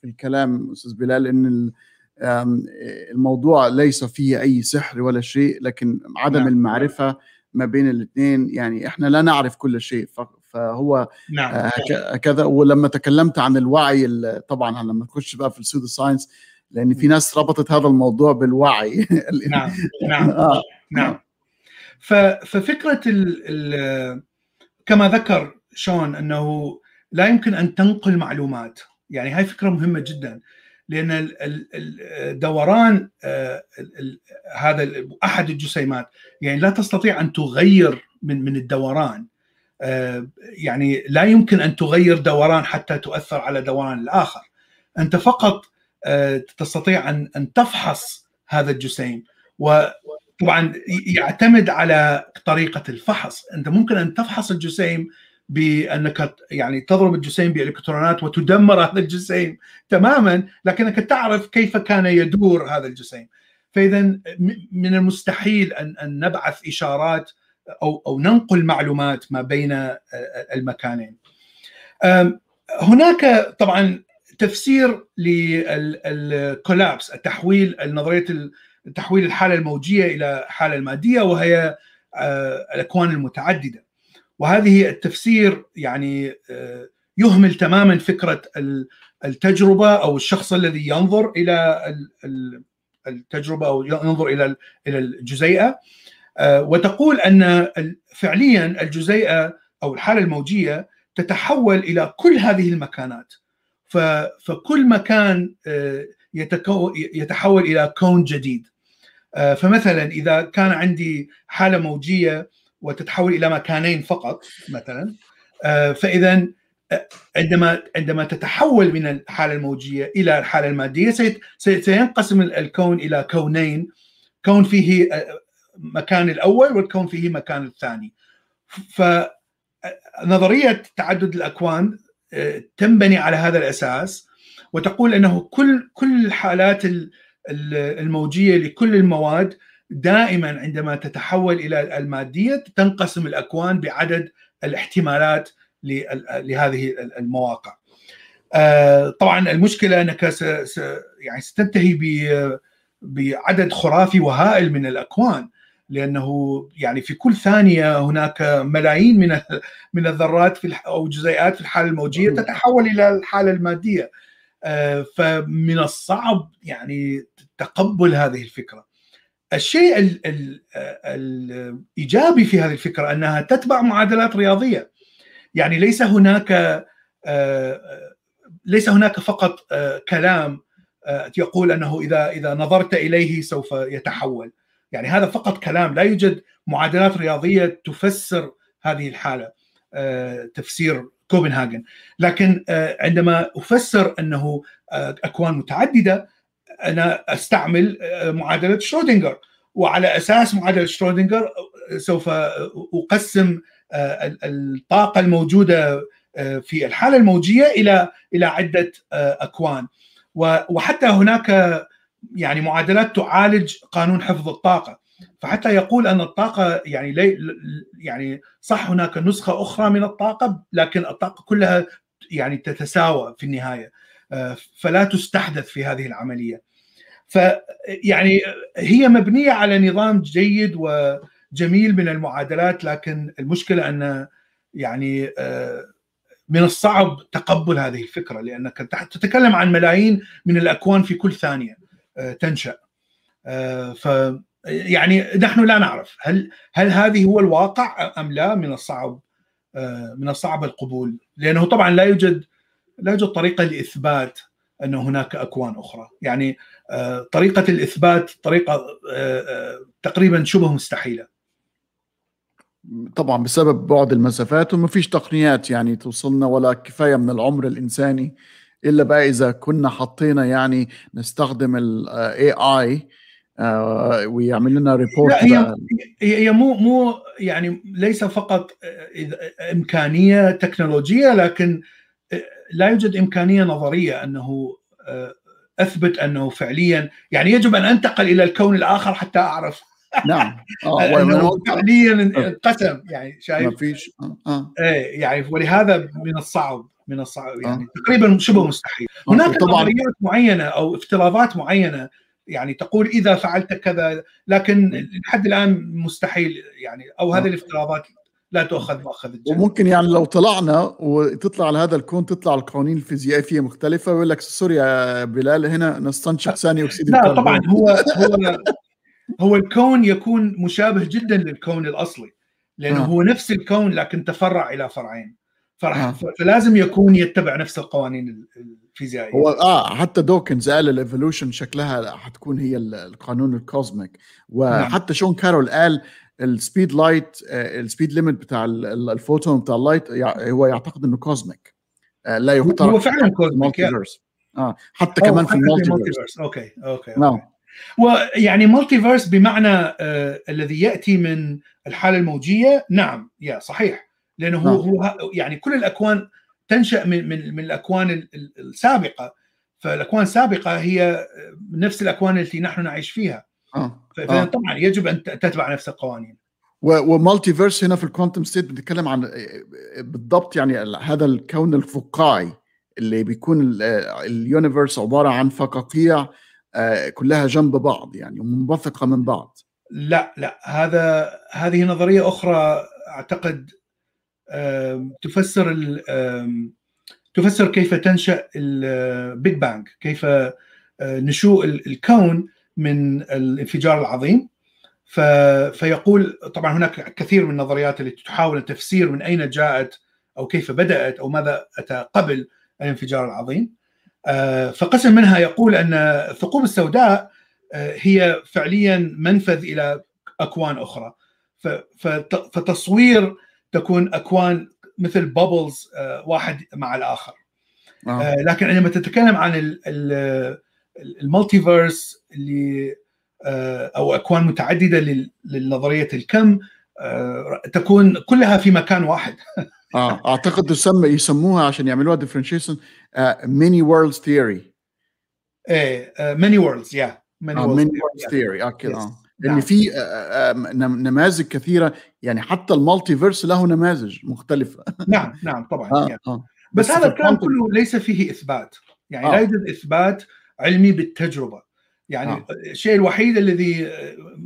في الكلام أستاذ بلال إن الموضوع ليس فيه أي سحر ولا شيء، لكن عدم نعم. المعرفة ما بين الاثنين، يعني إحنا لا نعرف كل شيء فهو نعم. آه كذا. ولما تكلمت عن الوعي طبعا لما تخش بقى في السودو ساينس، لأن في ناس ربطت هذا الموضوع بالوعي. نعم نعم آه. نعم. ففكرة ال ال كما ذكر شون أنه لا يمكن أن تنقل معلومات، يعني هاي فكرة مهمة جدا، لأن دوران هذا أحد الجسيمات يعني لا تستطيع أن تغير من من الدوران، يعني لا يمكن أن تغير دوران حتى تؤثر على دوران الآخر. أنت فقط تستطيع أن أن تفحص هذا الجسيم، وطبعا يعتمد على طريقة الفحص. أنت ممكن أن تفحص الجسيم بأنك يعني تضرب الجسيم بإلكترونات وتدمر هذا الجسيم تماما، لكنك تعرف كيف كان يدور هذا الجسيم. فإذا من المستحيل أن أن نبعث إشارات أو أو ننقل معلومات ما بين المكانين. هناك طبعا تفسير للكولابس، التحويل، نظرية تحويل الحالة الموجية إلى حالة مادية، وهي الأكوان المتعددة. وهذه التفسير يعني يهمل تماما فكرة التجربة أو الشخص الذي ينظر إلى التجربة أو ينظر إلى الجزيئة، وتقول أن فعليا الجزيئة أو الحالة الموجية تتحول إلى كل هذه المكانات، فكل مكان يتحول إلى كون جديد. فمثلا إذا كان عندي حالة موجية وتتحول إلى مكانين فقط مثلا، فإذا عندما عندما تتحول من الحالة الموجية إلى الحالة المادية سينقسم الكون إلى كونين، كون فيه مكان الأول والكون فيه مكان الثاني. فنظرية تعدد الأكوان تنبني على هذا الأساس، وتقول أنه كل كل الحالات الموجية لكل المواد دائما عندما تتحول إلى المادية تنقسم الأكوان بعدد الاحتمالات لهذه المواقع. طبعا المشكلة أنك ستنتهي بعدد خرافي وهائل من الأكوان، لأنه يعني في كل ثانية هناك ملايين من من الذرات في أو جزيئات في الحالة الموجية تتحول إلى الحالة المادية، فمن الصعب يعني تقبل هذه الفكرة. الشيء ال ال الإيجابي في هذه الفكرة أنها تتبع معادلات رياضية، يعني ليس هناك ليس هناك فقط كلام يقول أنه إذا إذا نظرت إليه سوف يتحول، يعني هذا فقط كلام، لا يوجد معادلات رياضية تفسر هذه الحالة تفسير كوبنهاجن. لكن عندما أفسر أنه أكوان متعددة أنا أستعمل معادلة شرودنجر، وعلى أساس معادلة شرودنجر سوف أقسم الطاقة الموجودة في الحالة الموجية إلى إلى عدة أكوان، وحتى هناك يعني معادلات تعالج قانون حفظ الطاقة، فحتى يقول أن الطاقة يعني لي يعني صح هناك نسخة أخرى من الطاقة، لكن الطاقة كلها يعني تتساوى في النهاية، فلا تستحدث في هذه العملية. فيعني هي مبنية على نظام جيد وجميل من المعادلات، لكن المشكلة أن يعني من الصعب تقبل هذه الفكرة، لأنك تتكلم عن ملايين من الأكوان في كل ثانية تنشأ. ف يعني نحن لا نعرف هل هل هذه هو الواقع أم لا، من الصعب من الصعب القبول، لأنه طبعا لا يوجد لا يوجد طريقة لإثبات أن هناك أكوان أخرى، يعني طريقة الإثبات طريقة تقريبا شبه مستحيلة طبعا بسبب بعد المسافات، وما فيش تقنيات يعني توصلنا ولا كفاية من العمر الإنساني، إلا بقى إذا كنا حطينا يعني نستخدم ال إيه آي آه ويعمل لنا ريبورت. هي, هي مو مو يعني ليس فقط إمكانية تكنولوجية، لكن لا يوجد إمكانية نظرية أنه أثبت أنه فعليا يعني يجب أن أنتقل إلى الكون الآخر حتى أعرف نعم أنه فعليا انقسم، يعني شايف ما فيش آه. يعني ولهذا من الصعب من الصعب يعني آه. تقريبا شبه مستحيل. هناك نظريات معينة أو افتراضات معينة يعني تقول إذا فعلت كذا، لكن لحد الآن مستحيل يعني، أو هذه الافتراضات لا تؤخذ مأخذ الجد. وممكن يعني لو طلعنا وتطلع على هذا الكون تطلع القوانين الفيزيائية فيها مختلفة، ويقول لك سوري يا بلال هنا نستنشق ثاني أكسيد الكربون. لا طبعا هو هو هو الكون يكون مشابه جدا للكون الأصلي، لأنه آه. هو نفس الكون لكن تفرع إلى فرعين، آه. فلازم يكون يتبع نفس القوانين الفيزيائية. هو اه حتى دوكنز قال الايفولوشن شكلها حتكون هي القانون الكوزميك، وحتى نعم. شون كارول قال السبيد لايت السبيد ليميت بتاع الفوتون بتاع اللايت هو يعتقد انه كوزميك لا يقترب، هو فعلا كوزميك اه حتى كمان في المالتيفيرس. اوكي اوكي نعم، ويعني مالتيفيرس بمعنى آه الذي ياتي من الحالة الموجية. نعم يا صحيح، لأنه هو, هو يعني كل الأكوان تنشأ من من, من الأكوان السابقة، فالأكوان السابقة هي نفس الأكوان التي نحن نعيش فيها، فطبعا يجب أن تتبع نفس القوانين. ومالتيفيرس هنا في الكوانتم ستيت بنتكلم عن بالضبط يعني هذا الكون الفقاعي اللي بيكون اليونيفيرس عبارة عن فقاقيع كلها جنب بعض يعني ومنبثقة من بعض. لا لا هذا هذه نظرية أخرى أعتقد تفسر تفسر كيف تنشأ البيج بانج، كيف نشوء الكون من الانفجار العظيم. فيقول طبعا هناك كثير من النظريات التي تحاول التفسير من أين جاءت أو كيف بدأت أو ماذا أتى قبل الانفجار العظيم. فقسم منها يقول أن الثقوب السوداء هي فعليا منفذ إلى أكوان أخرى، فتصوير تكون أكوان مثل بابلز واحد مع الآخر. آه. لكن عندما تتكلم عن المالتيفيرس اللي أو أكوان متعددة للنظرية الكم تكون كلها في مكان واحد. آه. أعتقد يسموها عشان يعملوها ديفرنشيشن ميني وورلدز ثيوري. إيه ميني وورلدز يا ميني وورلدز ثيوري أكيد. لأن يعني في نماذج كثيرة يعني حتى المالتيفيرس له نماذج مختلفة. نعم نعم طبعا آه يعني. آه بس, بس هذا الكلام كله ليس فيه إثبات، يعني آه لا يوجد إثبات علمي بالتجربة. يعني آه. الشيء الوحيد الذي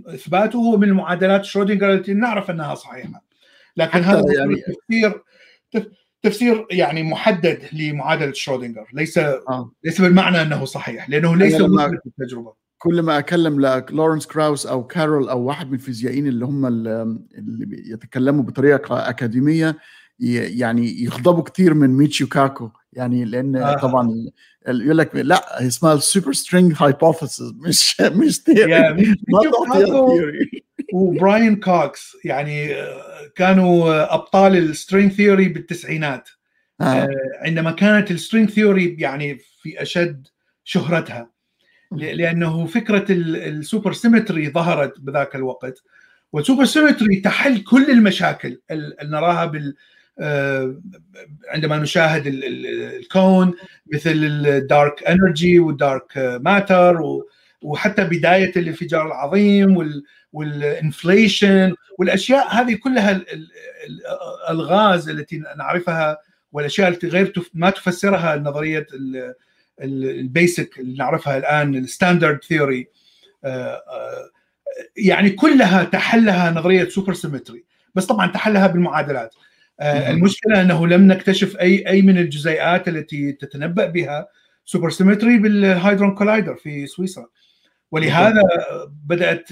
اثباته هو من معادلات شرودنجر التي نعرف انها صحيحه، لكن هذا يعني تفسير تفسير يعني محدد لمعادله شرودنجر، ليس آه. ليس بالمعنى انه صحيح، لانه ليس مثبت التجربه. كل ما اكلم لورنس كراوس او كارول او واحد من الفيزيائيين اللي هم اللي يتكلموا بطريقه اكاديميه يعني يغضبوا كثير من ميتشيو كاكو، يعني لان آه. طبعا يقول لك لا اسمها السوبر سترينج هايبوثيسيس مش مش ثيوري. وبراين كوكس يعني كانوا ابطال السترينج ثيوري بالتسعينات آه. آه عندما كانت السترينج ثيوري يعني في اشد شهرتها، لانه فكره السوبر سيمتري ظهرت بذاك الوقت، والسوبر سيمتري تحل كل المشاكل اللي نراها بال عندما نشاهد الكون، مثل الدارك انرجي والدارك ماتر، وحتى بدايه الانفجار العظيم والانفليشن والاشياء هذه كلها، الالغاز التي نعرفها والاشياء التي غير ما تفسرها نظريه البيسك اللي نعرفها الان الستاندرد ثيوري، يعني كلها تحلها نظريه سوبر سيمتري، بس طبعا تحلها بالمعادلات. المشكله انه لم نكتشف اي اي من الجزيئات التي تتنبأ بها سوبر سيمتري بالهايدرون كولايدر في سويسرا، ولهذا بدات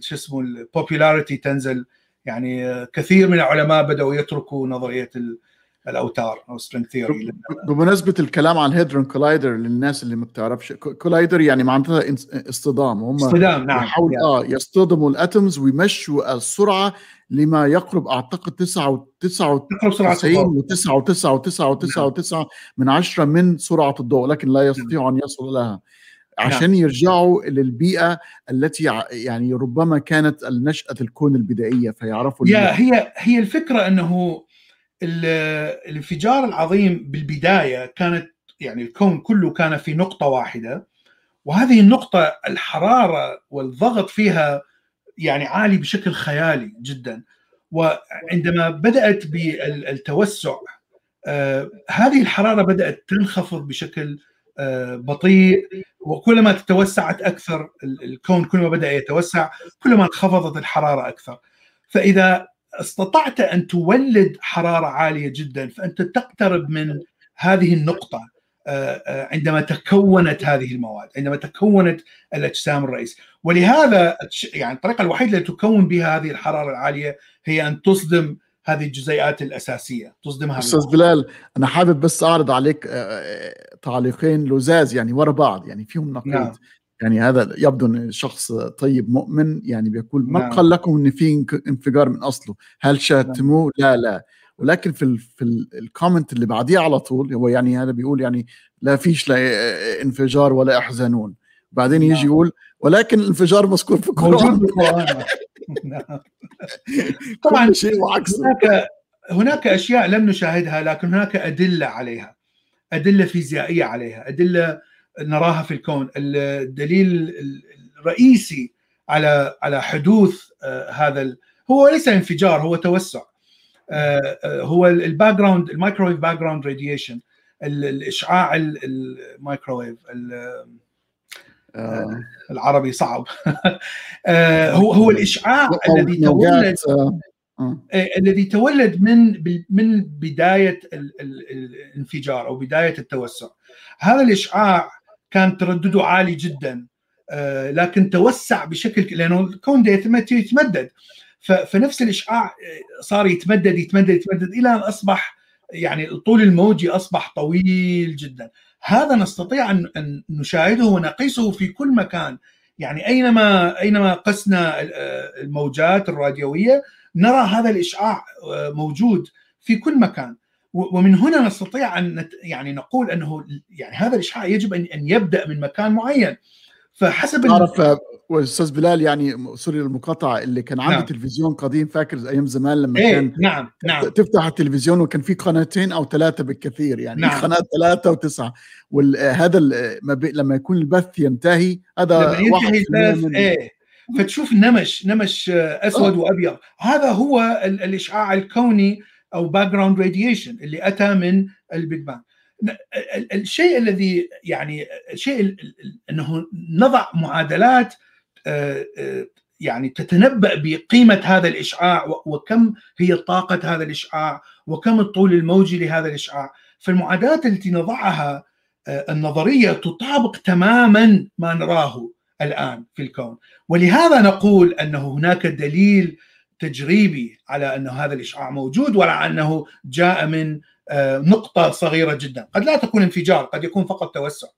شو اسمه البوبولاريتي تنزل، يعني كثير من العلماء بداوا يتركوا نظريه الاوتار او سترينج ثيوري. بمناسبه الكلام عن الهيدرون كولايدر للناس اللي ما بتعرفش، كولايدر يعني معناتها اصطدام، هم اصطدام نعم، يحاولوا اه يصطدموا الاتومز ويمشوا السرعه لما يقرب اعتقد تسعة وتسعين وتسعة وتسعين وتسعة وتسعين من عشرة من سرعه الضوء، لكن لا يستطيعوا ان يصلوا لها عشان يرجعوا للبيئه التي يعني ربما كانت نشاه الكون البدائيه، فيعرفوا هي هي الفكره انه الانفجار العظيم بالبداية كانت يعني الكون كله كان في نقطة واحدة، وهذه النقطة الحرارة والضغط فيها يعني عالي بشكل خيالي جدا، وعندما بدأت بالتوسع هذه الحرارة بدأت تنخفض بشكل بطيء، وكلما تتوسعت أكثر الكون كلما بدأ يتوسع كلما انخفضت الحرارة أكثر، فإذا استطعت أن تولد حرارة عالية جدا فأنت تقترب من هذه النقطة عندما تكونت هذه المواد، عندما تكونت الأجسام الرئيسية. ولهذا يعني الطريقة الوحيدة التي تكون بها هذه الحرارة العالية هي أن تصدم هذه الجزيئات الأساسية، تصدمها. أستاذ بلال أنا حابب بس أعرض عليك تعليقين لزاز يعني ورا بعض يعني فيهم نقيض. نعم. يعني هذا يبدو أن شخص طيب مؤمن يعني بيقول ما قال لكم أن في انفجار من أصله، هل شاتموه؟ لا لا. ولكن في ال في الكومنت اللي بعديه على طول هو يعني هذا بيقول يعني لا فيش لا انفجار ولا احزنون، بعدين يجي يقول ولكن الانفجار مذكور في القرآن. طبعا شيء وعكسه. هناك هناك أشياء لم نشاهدها، لكن هناك أدلة عليها، أدلة فيزيائية عليها، أدلة نراها في الكون. الدليل الرئيسي على على حدوث هذا هو ليس انفجار، هو توسع، هو الباك جراوند المايكروويف باك جراوند راديشن، الاشعاع المايكروويف العربي صعب، هو هو الاشعاع الذي تولد الذي تولد من من بدايه الانفجار او بدايه التوسع. هذا الاشعاع كان تردده عالي جدا، لكن توسع بشكل، لانه الكون يتمدد، فنفس الاشعاع صار يتمدد يتمدد يتمدد الى ان اصبح يعني الطول الموجي اصبح طويل جدا. هذا نستطيع ان نشاهده ونقيسه في كل مكان، يعني اينما اينما قسنا الموجات الراديويه نرى هذا الاشعاع موجود في كل مكان، ومن هنا نستطيع ان نت... يعني نقول انه يعني هذا الاشعاع يجب ان ان يبدا من مكان معين. فحسب تعرف استاذ بلال يعني سوري المقاطعه، اللي كان عنده نعم. تلفزيون قديم، فاكر ايام زمان لما ايه كان نعم نعم تفتح التلفزيون وكان في قناتين او ثلاثه بالكثير، يعني نعم. قناه ثلاثه وتسعه، وهذا لما يكون البث ينتهي هذا واحد من ايه فتشوف نمش نمش اسود وابيض، هذا هو الاشعاع الكوني او باك جراوند راديشن اللي اتى من البيج بانج. الشيء الذي يعني الشيء انه نضع معادلات يعني تتنبأ بقيمة هذا الإشعاع وكم هي طاقة هذا الإشعاع وكم الطول الموجي لهذا الإشعاع. فالمعادلات التي نضعها النظرية تطابق تماما ما نراه الآن في الكون، ولهذا نقول أنه هناك دليل تجريبي على أن هذا الإشعاع موجود، ولا أنه جاء من نقطة صغيرة جدا، قد لا تكون انفجار، قد يكون فقط توسع.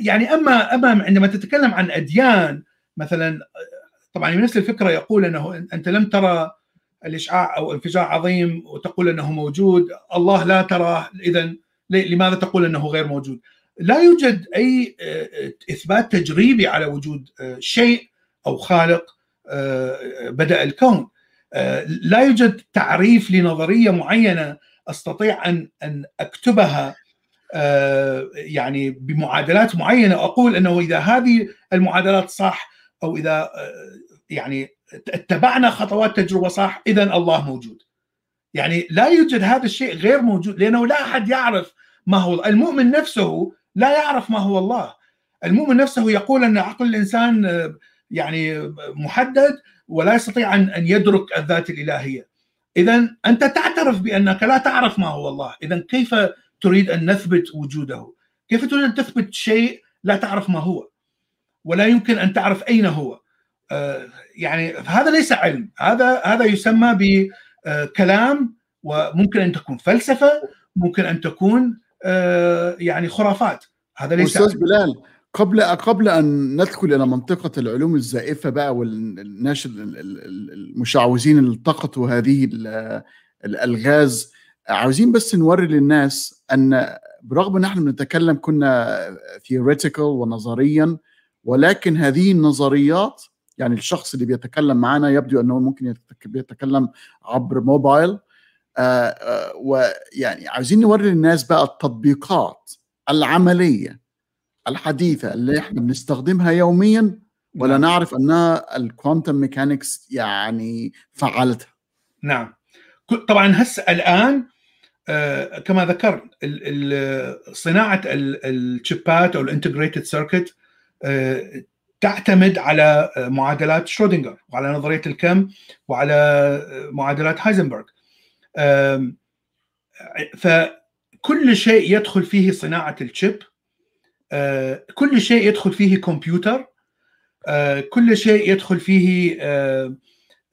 يعني أما أما عندما تتكلم عن أديان مثلا، طبعا نفس الفكرة، يقول أنه أنت لم ترى الإشعاع أو انفجار عظيم وتقول أنه موجود، الله لا تراه، إذن لماذا تقول أنه غير موجود؟ لا يوجد أي إثبات تجريبي على وجود شيء أو خالق بدأ الكون، لا يوجد تعريف لنظرية معينة أستطيع أن أن أكتبها يعني بمعادلات معينة، أقول أنه إذا هذه المعادلات صح أو إذا يعني اتبعنا خطوات تجربة صح إذن الله موجود. يعني لا يوجد هذا الشيء غير موجود، لأنه لا أحد يعرف ما هو. المؤمن نفسه لا يعرف ما هو الله، المؤمن نفسه يقول أن عقل الإنسان يعني محدد ولا يستطيع أن يدرك الذات الإلهية. إذن أنت تعترف بأنك لا تعرف ما هو الله، إذن كيف تريد أن نثبت وجوده؟ كيف تريد أن تثبت شيء لا تعرف ما هو ولا يمكن أن تعرف أين هو؟ آه يعني هذا ليس علم، هذا هذا يسمى بكلام، وممكن أن تكون فلسفة، ممكن أن تكون آه يعني خرافات. هذا ليس أستاذ علم. بلال، قبل قبل أن ندخل إلى منطقة العلوم الزائفة بقى والناس المشعوذين اللي التقطوا هذه الألغاز، عاوزين بس نوري للناس أن برغم أن نحن بنتكلم كنا theoretical ونظريا، ولكن هذه النظريات يعني الشخص اللي بيتكلم معنا يبدو أنه ممكن يتكلم عبر موبايل، آآ آآ ويعني عاوزين نوري للناس بقى التطبيقات العملية الحديثة اللي احنا بنستخدمها يوميا ولا نعرف أنها الكوانتم ميكانيكس يعني فعلتها. نعم طبعا. هسه الآن كما ذكرت صناعة الشيبات أو الانتجريتد سيركت تعتمد على معادلات شرودنجر وعلى نظرية الكم وعلى معادلات هايزنبرغ، فكل شيء يدخل فيه صناعة الشيب، كل شيء يدخل فيه كمبيوتر، كل شيء يدخل فيه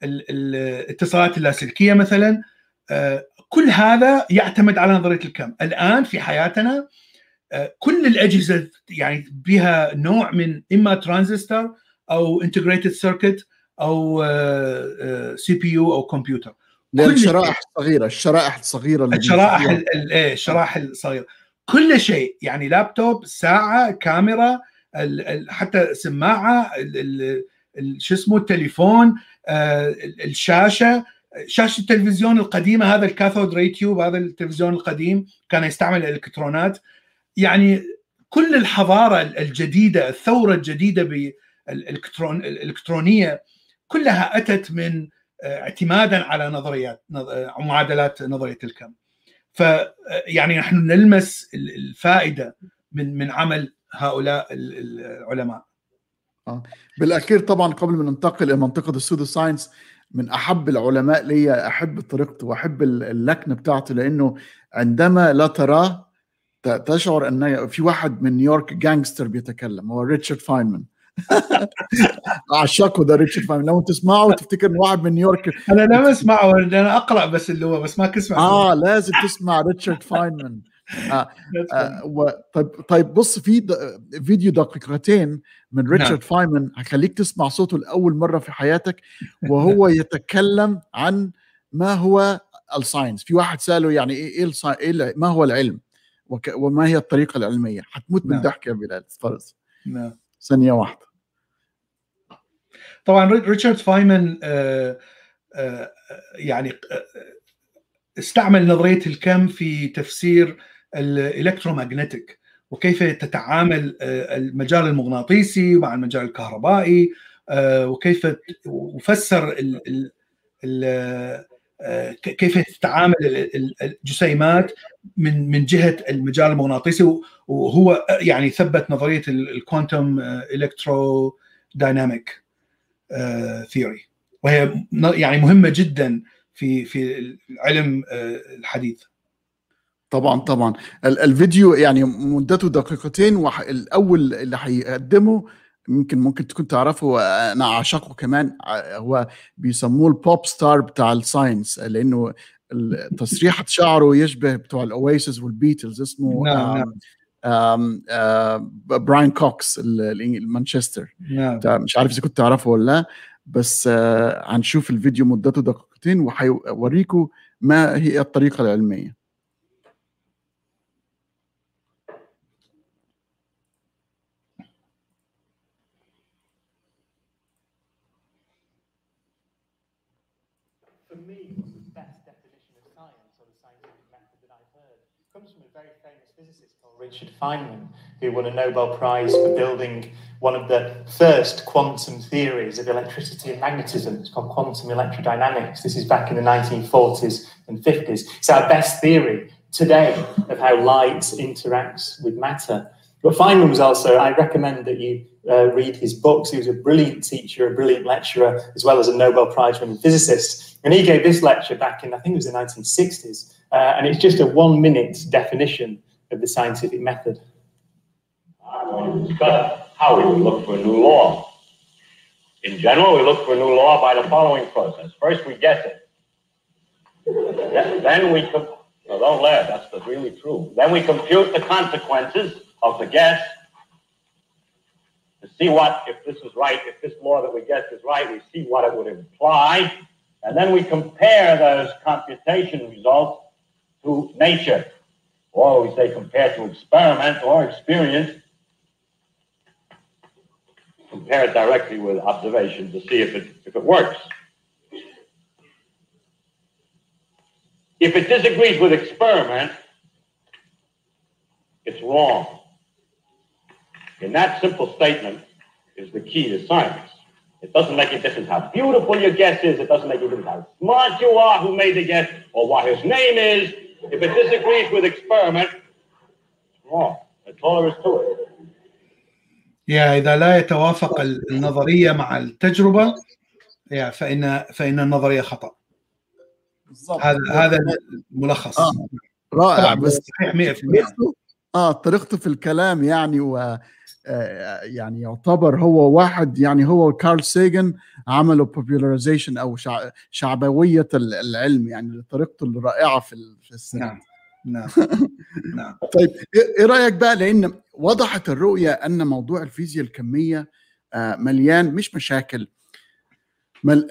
الاتصالات اللاسلكية مثلا، كل هذا يعتمد على نظرية الكم. الآن في حياتنا كل الأجهزة يعني بها نوع من إما ترانزستور أو انتجريتد سيركت أو سي بي يو أو كمبيوتر. الشرائح الصغيرة، الشرائح الصغيرة الشرائح الشرائح الصغيرة كل شيء، يعني لابتوب، ساعة، كاميرا، حتى سماعة، شو اسمه التليفون، الشاشة، شاشة التلفزيون القديمة، هذا الكاثود راي تيوب، هذا التلفزيون القديم كان يستعمل الإلكترونات. يعني كل الحضارة الجديدة، الثورة الجديدة بالإلكترونية كلها أتت من اعتمادا على نظريات معادلات نظرية الكم. فيعني نحن نلمس الفائدة من من عمل هؤلاء العلماء. آه. بالأخير طبعا قبل ما ننتقل إلى منطقة السودو ساينس، من أحب العلماء لي، أحب طريقته وأحب اللكنة بتاعته، لأنه عندما لا تراه تشعر أن في واحد من نيويورك جانجستر بيتكلم، هو ريتشارد فاينمان. أعشقه ده ريتشارد فاينمان، لو تسمعه تفتكر إن واحد من نيويورك. أنا لا أسمعه، أنا أقرأ بس اللي هو بس ما كسمع. آه لازم تسمع ريتشارد فاينمان. آه آه طيب طيب بص، في فيديو دقيقتين من ريتشارد فاينمان هخليك تسمع صوته لأول مرة في حياتك، وهو يتكلم عن ما هو الساينس. في واحد سأله يعني إيه إيه ما هو العلم وما هي الطريقة العلمية، هتموت من ضحك يا بلال. فرز ثانية واحدة. طبعا ريتشارد فاينمان آه آه يعني آه استعمل نظرية الكم في تفسير الإلكتروماغنتيك وكيف تتعامل المجال المغناطيسي مع المجال الكهربائي، وكيف وفسر كيف تتعامل الجسيمات من من جهه المجال المغناطيسي، وهو يعني ثبت نظريه الكوانتم الكترو دايناميك ثيوري، وهي يعني مهمه جدا في في العلم الحديث. طبعا طبعا الفيديو يعني مدته دقيقتين، والاول اللي هيقدمه ممكن ممكن تكون تعرفه، انا اعشقه كمان، هو بيسموه البوب ستار بتاع الساينس، لانه تسريحه شعره يشبه بتوع الاويسيس والبيتلز، اسمه نعم نعم آم آم براين كوكس المانشستر. نعم. مش عارف اذا كنت تعرفه ولا لا، بس هنشوف الفيديو مدته دقيقتين وهيوريكم ما هي الطريقه العلميه. Richard Feynman, who won a Nobel Prize for building one of the first quantum theories of electricity and magnetism. It's called quantum electrodynamics. This is back in the nineteen forties and fifties. It's our best theory today of how light interacts with matter. But Feynman was also, I recommend that you uh, read his books. He was a brilliant teacher, a brilliant lecturer, as well as a Nobel Prize winning physicist. And he gave this lecture back in, I think it was the nineteen sixties. Uh, and it's just a one minute definition of the scientific method. I'm going to discuss how we would look for a new law. In general, we look for a new law by the following process. First, we guess it. Then we, com- no, don't laugh, that's, that's really true. Then we compute the consequences of the guess to see what, if this is right, if this law that we guess is right, we see what it would imply. And then we compare those computation results to nature. Or we say compared to experiment or experience, compare it directly with observation to see if it if it works. If it disagrees with experiment, it's wrong. And that simple statement is the key to science. It doesn't make a difference how beautiful your guess is. It doesn't make a difference how smart you are, who made the guess, or what his name is. If it disagrees with experiment, it's wrong. That's all there is to it. يا إذا لا يتوافق النظرية مع التجربة، يا فإن فإن النظرية خطأ. هذا هذا الملخص. آه. رائع. بس صحيح مئة بالمئة. آه طريقته في الكلام يعني، و يعني يعتبر هو واحد، يعني هو كارل سيجن عملوا popularization أو شعبوية العلم، يعني طريقته الرائعة في السنة. نعم نعم نعم. طيب إيه رأيك بقى، لأن وضحت الرؤية أن موضوع الفيزياء الكمية مليان مش مشاكل،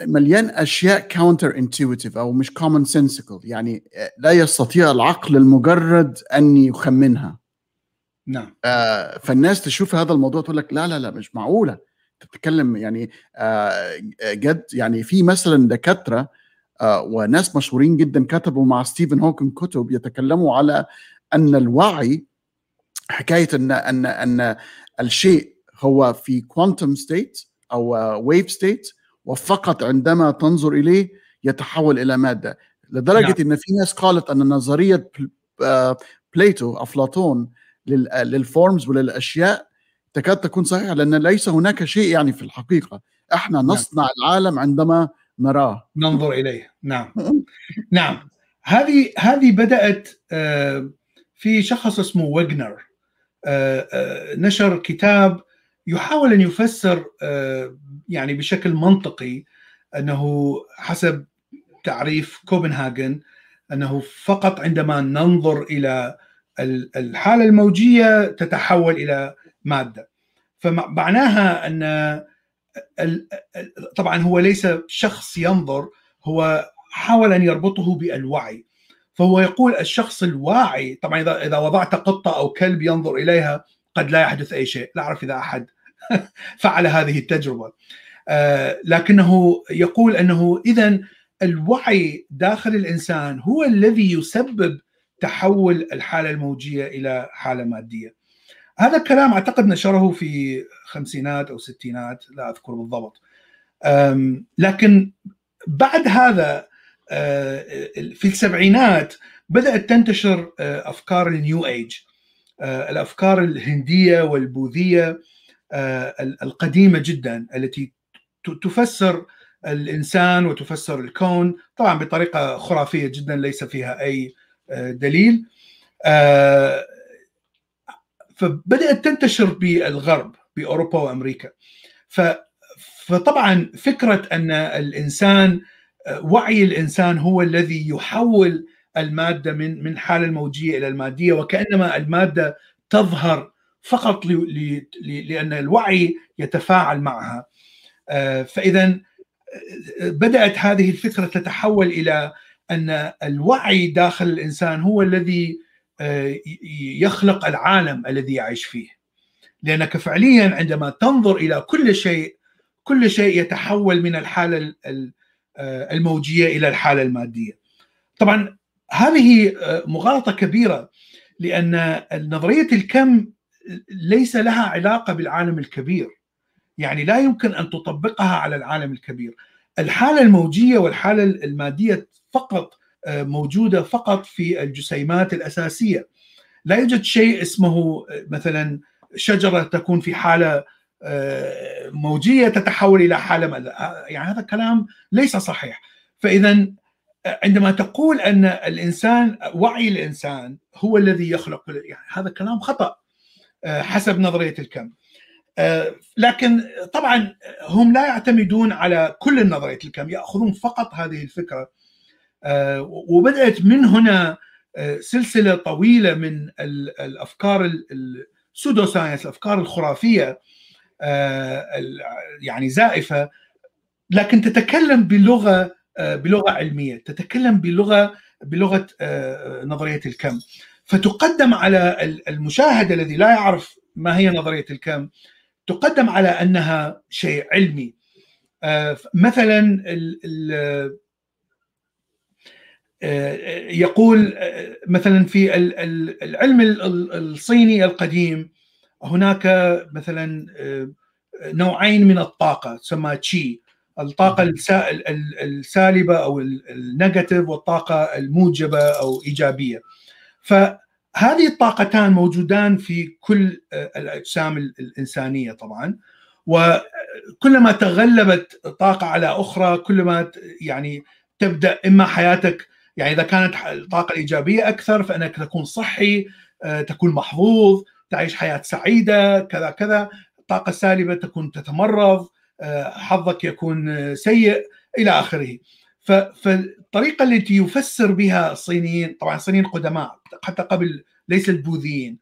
مليان أشياء counter intuitive أو مش common sensical، يعني لا يستطيع العقل المجرد أن يخمنها. نعم. آه فالناس تشوف هذا الموضوع تقول لك لا لا لا مش معقولة تتكلم، يعني آه جد، يعني في مثلا دكاترة آه وناس مشهورين جدا كتبوا مع ستيفن هوكينج كتب يتكلموا على أن الوعي، حكاية أن أن أن الشيء هو في quantum state أو wave state، وفقط عندما تنظر إليه يتحول إلى مادة، لدرجة نعم. أن في ناس قالت أن نظرية بليتو أفلاطون للفورمز وللأشياء تكاد تكون صحيحة، لأن ليس هناك شيء يعني في الحقيقة، احنا نصنع نعم. العالم عندما نراه، ننظر إليه. نعم نعم. هذه هذه بدأت في شخص اسمه ويغنر، نشر كتاب يحاول أن يفسر يعني بشكل منطقي أنه حسب تعريف كوبنهاجن أنه فقط عندما ننظر إلى الحالة الموجية تتحول إلى مادة. فمعناها أن طبعا هو ليس شخص ينظر، هو حاول أن يربطه بالوعي، فهو يقول الشخص الواعي، طبعا إذا وضعت قطة أو كلب ينظر إليها قد لا يحدث أي شيء، لا أعرف إذا أحد فعل هذه التجربة، لكنه يقول أنه إذن الوعي داخل الإنسان هو الذي يسبب تحول الحالة الموجية إلى حالة مادية. هذا الكلام أعتقد نشره في خمسينات أو ستينات، لا أذكر بالضبط. لكن بعد هذا في السبعينات بدأت تنتشر أفكار النيو ايج، الأفكار الهندية والبوذية القديمة جدا التي تفسر الإنسان وتفسر الكون طبعا بطريقة خرافية جدا ليس فيها أي دليل. فبدأت تنتشر بالغرب بأوروبا وأمريكا. فطبعا فكرة أن الإنسان، وعي الإنسان هو الذي يحول المادة من من حالة الموجية إلى المادية، وكأنما المادة تظهر فقط لأن الوعي يتفاعل معها. فإذا بدأت هذه الفكرة تتحول إلى أن الوعي داخل الإنسان هو الذي يخلق العالم الذي يعيش فيه، لأنك فعليا عندما تنظر إلى كل شيء، كل شيء يتحول من الحالة الموجية إلى الحالة المادية. طبعا هذه مغالطة كبيرة، لأن نظرية الكم ليس لها علاقة بالعالم الكبير، يعني لا يمكن أن تطبقها على العالم الكبير. الحالة الموجية والحالة المادية فقط موجودة فقط في الجسيمات الأساسية. لا يوجد شيء اسمه مثلا شجرة تكون في حالة موجية تتحول إلى حالة، يعني هذا كلام ليس صحيح. فإذا عندما تقول أن الإنسان، وعي الإنسان هو الذي يخلق، يعني هذا كلام خطأ حسب نظرية الكم. لكن طبعا هم لا يعتمدون على كل نظرية الكم، يأخذون فقط هذه الفكرة، وبدأت من هنا سلسلة طويلة من الأفكار السودو ساينس، الأفكار الخرافية يعني زائفة، لكن تتكلم بلغة بلغة علمية، تتكلم بلغة بلغة نظرية الكم. فتقدم على المشاهد الذي لا يعرف ما هي نظرية الكم، تقدم على أنها شيء علمي. مثلا يقول مثلا في العلم الصيني القديم هناك مثلا نوعين من الطاقة تسمى تشي، الطاقة السالبة أو النيجاتيف، والطاقة الموجبة أو إيجابية. فهذه الطاقتان موجودان في كل الأجسام الإنسانية طبعا، وكلما تغلبت طاقة على أخرى كلما يعني تبدأ إما حياتك، يعني إذا كانت الطاقة الإيجابية أكثر فإنك تكون صحي، تكون محظوظ، تعيش حياة سعيدة، كذا كذا. الطاقة السالبة تكون تتمرض، حظك يكون سيء، إلى آخره. فالطريقة التي يفسر بها الصينيين، طبعا الصينيين قدماء حتى قبل، ليس البوذيين،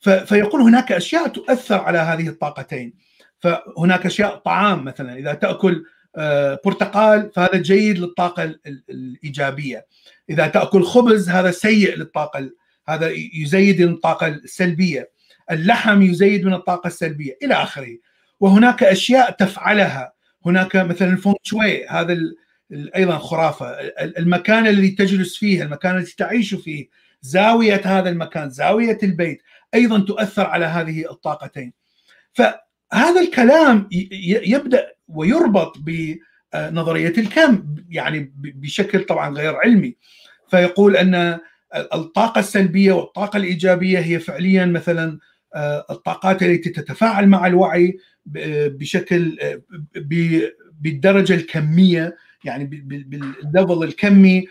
فيقول هناك أشياء تؤثر على هذه الطاقتين. فهناك أشياء، طعام مثلا إذا تأكل برتقال فهذا جيد للطاقة الإيجابية، إذا تأكل خبز هذا سيء للطاقة، هذا يزيد من الطاقة السلبية، اللحم يزيد من الطاقة السلبية، إلى آخره. وهناك أشياء تفعلها، هناك مثلا الفونغ شوي، هذا أيضا خرافة، المكان الذي تجلس فيه، المكان الذي تعيش فيه، زاوية هذا المكان، زاوية البيت، أيضا تؤثر على هذه الطاقتين. فهذا الكلام يبدأ ويربط بنظرية الكم يعني بشكل طبعا غير علمي، فيقول أن الطاقة السلبية والطاقة الإيجابية هي فعليا مثلا الطاقات التي تتفاعل مع الوعي بشكل بالدرجة الكمية، يعني بالليفل الكمي،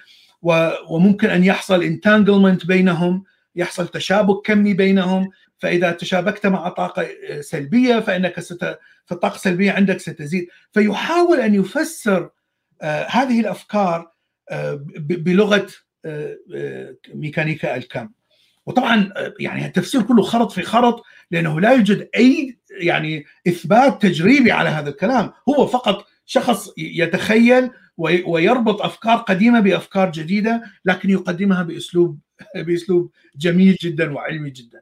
وممكن أن يحصل انتانجلمنت بينهم، يحصل تشابك كمي بينهم. فإذا تشابكت مع طاقة سلبية فإنك ست... فالطاقة السلبية عندك ستزيد. فيحاول أن يفسر هذه الأفكار بلغة ميكانيكا الكم. وطبعا يعني التفسير كله خرط في خرط، لأنه لا يوجد أي يعني إثبات تجريبي على هذا الكلام، هو فقط شخص يتخيل ويربط أفكار قديمة بأفكار جديدة، لكن يقدمها بأسلوب بأسلوب جميل جدا وعلمي جدا.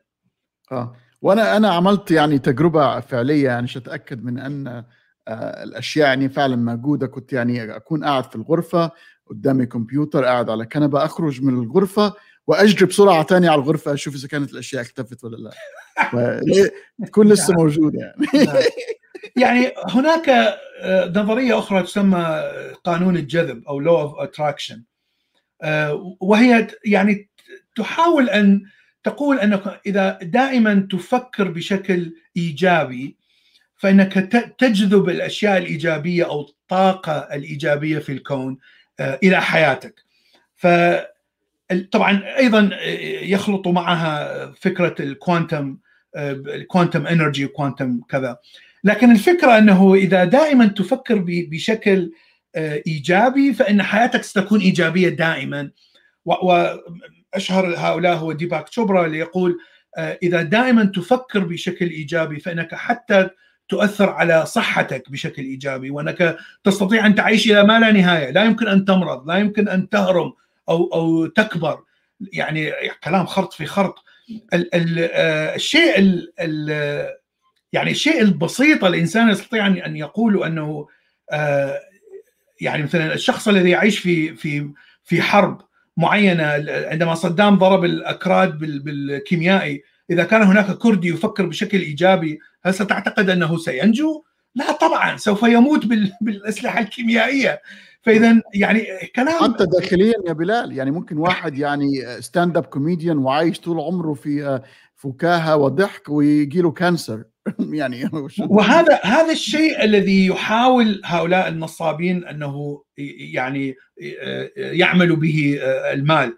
آه. وأنا أنا عملت يعني تجربة فعلية، يعني أتأكد من أن الأشياء يعني فعلا موجودة. كنت يعني أكون قاعد في الغرفة قدامي كمبيوتر، قاعد على كنبة، أخرج من الغرفة وأجري بسرعة تاني على الغرفة أشوف إذا كانت الأشياء اختفت ولا لا، تكون لسه موجودة يعني. يعني هناك نظرية أخرى تسمى قانون الجذب أو law of attraction، وهي يعني تحاول أن تقول أنك إذا دائما تفكر بشكل إيجابي فإنك تجذب الأشياء الإيجابية أو الطاقة الإيجابية في الكون إلى حياتك. فطبعا أيضا يخلط معها فكرة الكوانتم الكوانتم انرجي وكوانتم كذا، لكن الفكرة أنه إذا دائما تفكر بشكل إيجابي فإن حياتك ستكون إيجابية دائما. وأشهر هؤلاء هو ديباك تشوبرا اللي يقول إذا دائما تفكر بشكل إيجابي فإنك حتى تؤثر على صحتك بشكل إيجابي، وأنك تستطيع أن تعيش إلى ما لا نهاية، لا يمكن أن تمرض، لا يمكن أن تهرم أو أو تكبر. يعني كلام خرط في خرط. ال ال الشيء ال ال يعني الشيء البسيط الإنسان يستطيع أن يقول أنه يعني مثلا الشخص الذي يعيش في في في حرب معينة، عندما صدام ضرب الأكراد بالكيميائي، إذا كان هناك كردي يفكر بشكل إيجابي هل ستعتقد أنه سينجو؟ لا طبعا، سوف يموت بالأسلحة الكيميائية. فإذا يعني كلام حتى داخليا يا بلال، يعني ممكن واحد يعني ستاند اب كوميديان وعايش طول عمره في فكاهة وضحك ويجي له كانسر يعني وهذا هذا الشيء الذي يحاول هؤلاء النصابين أنه يعني يعمل به المال،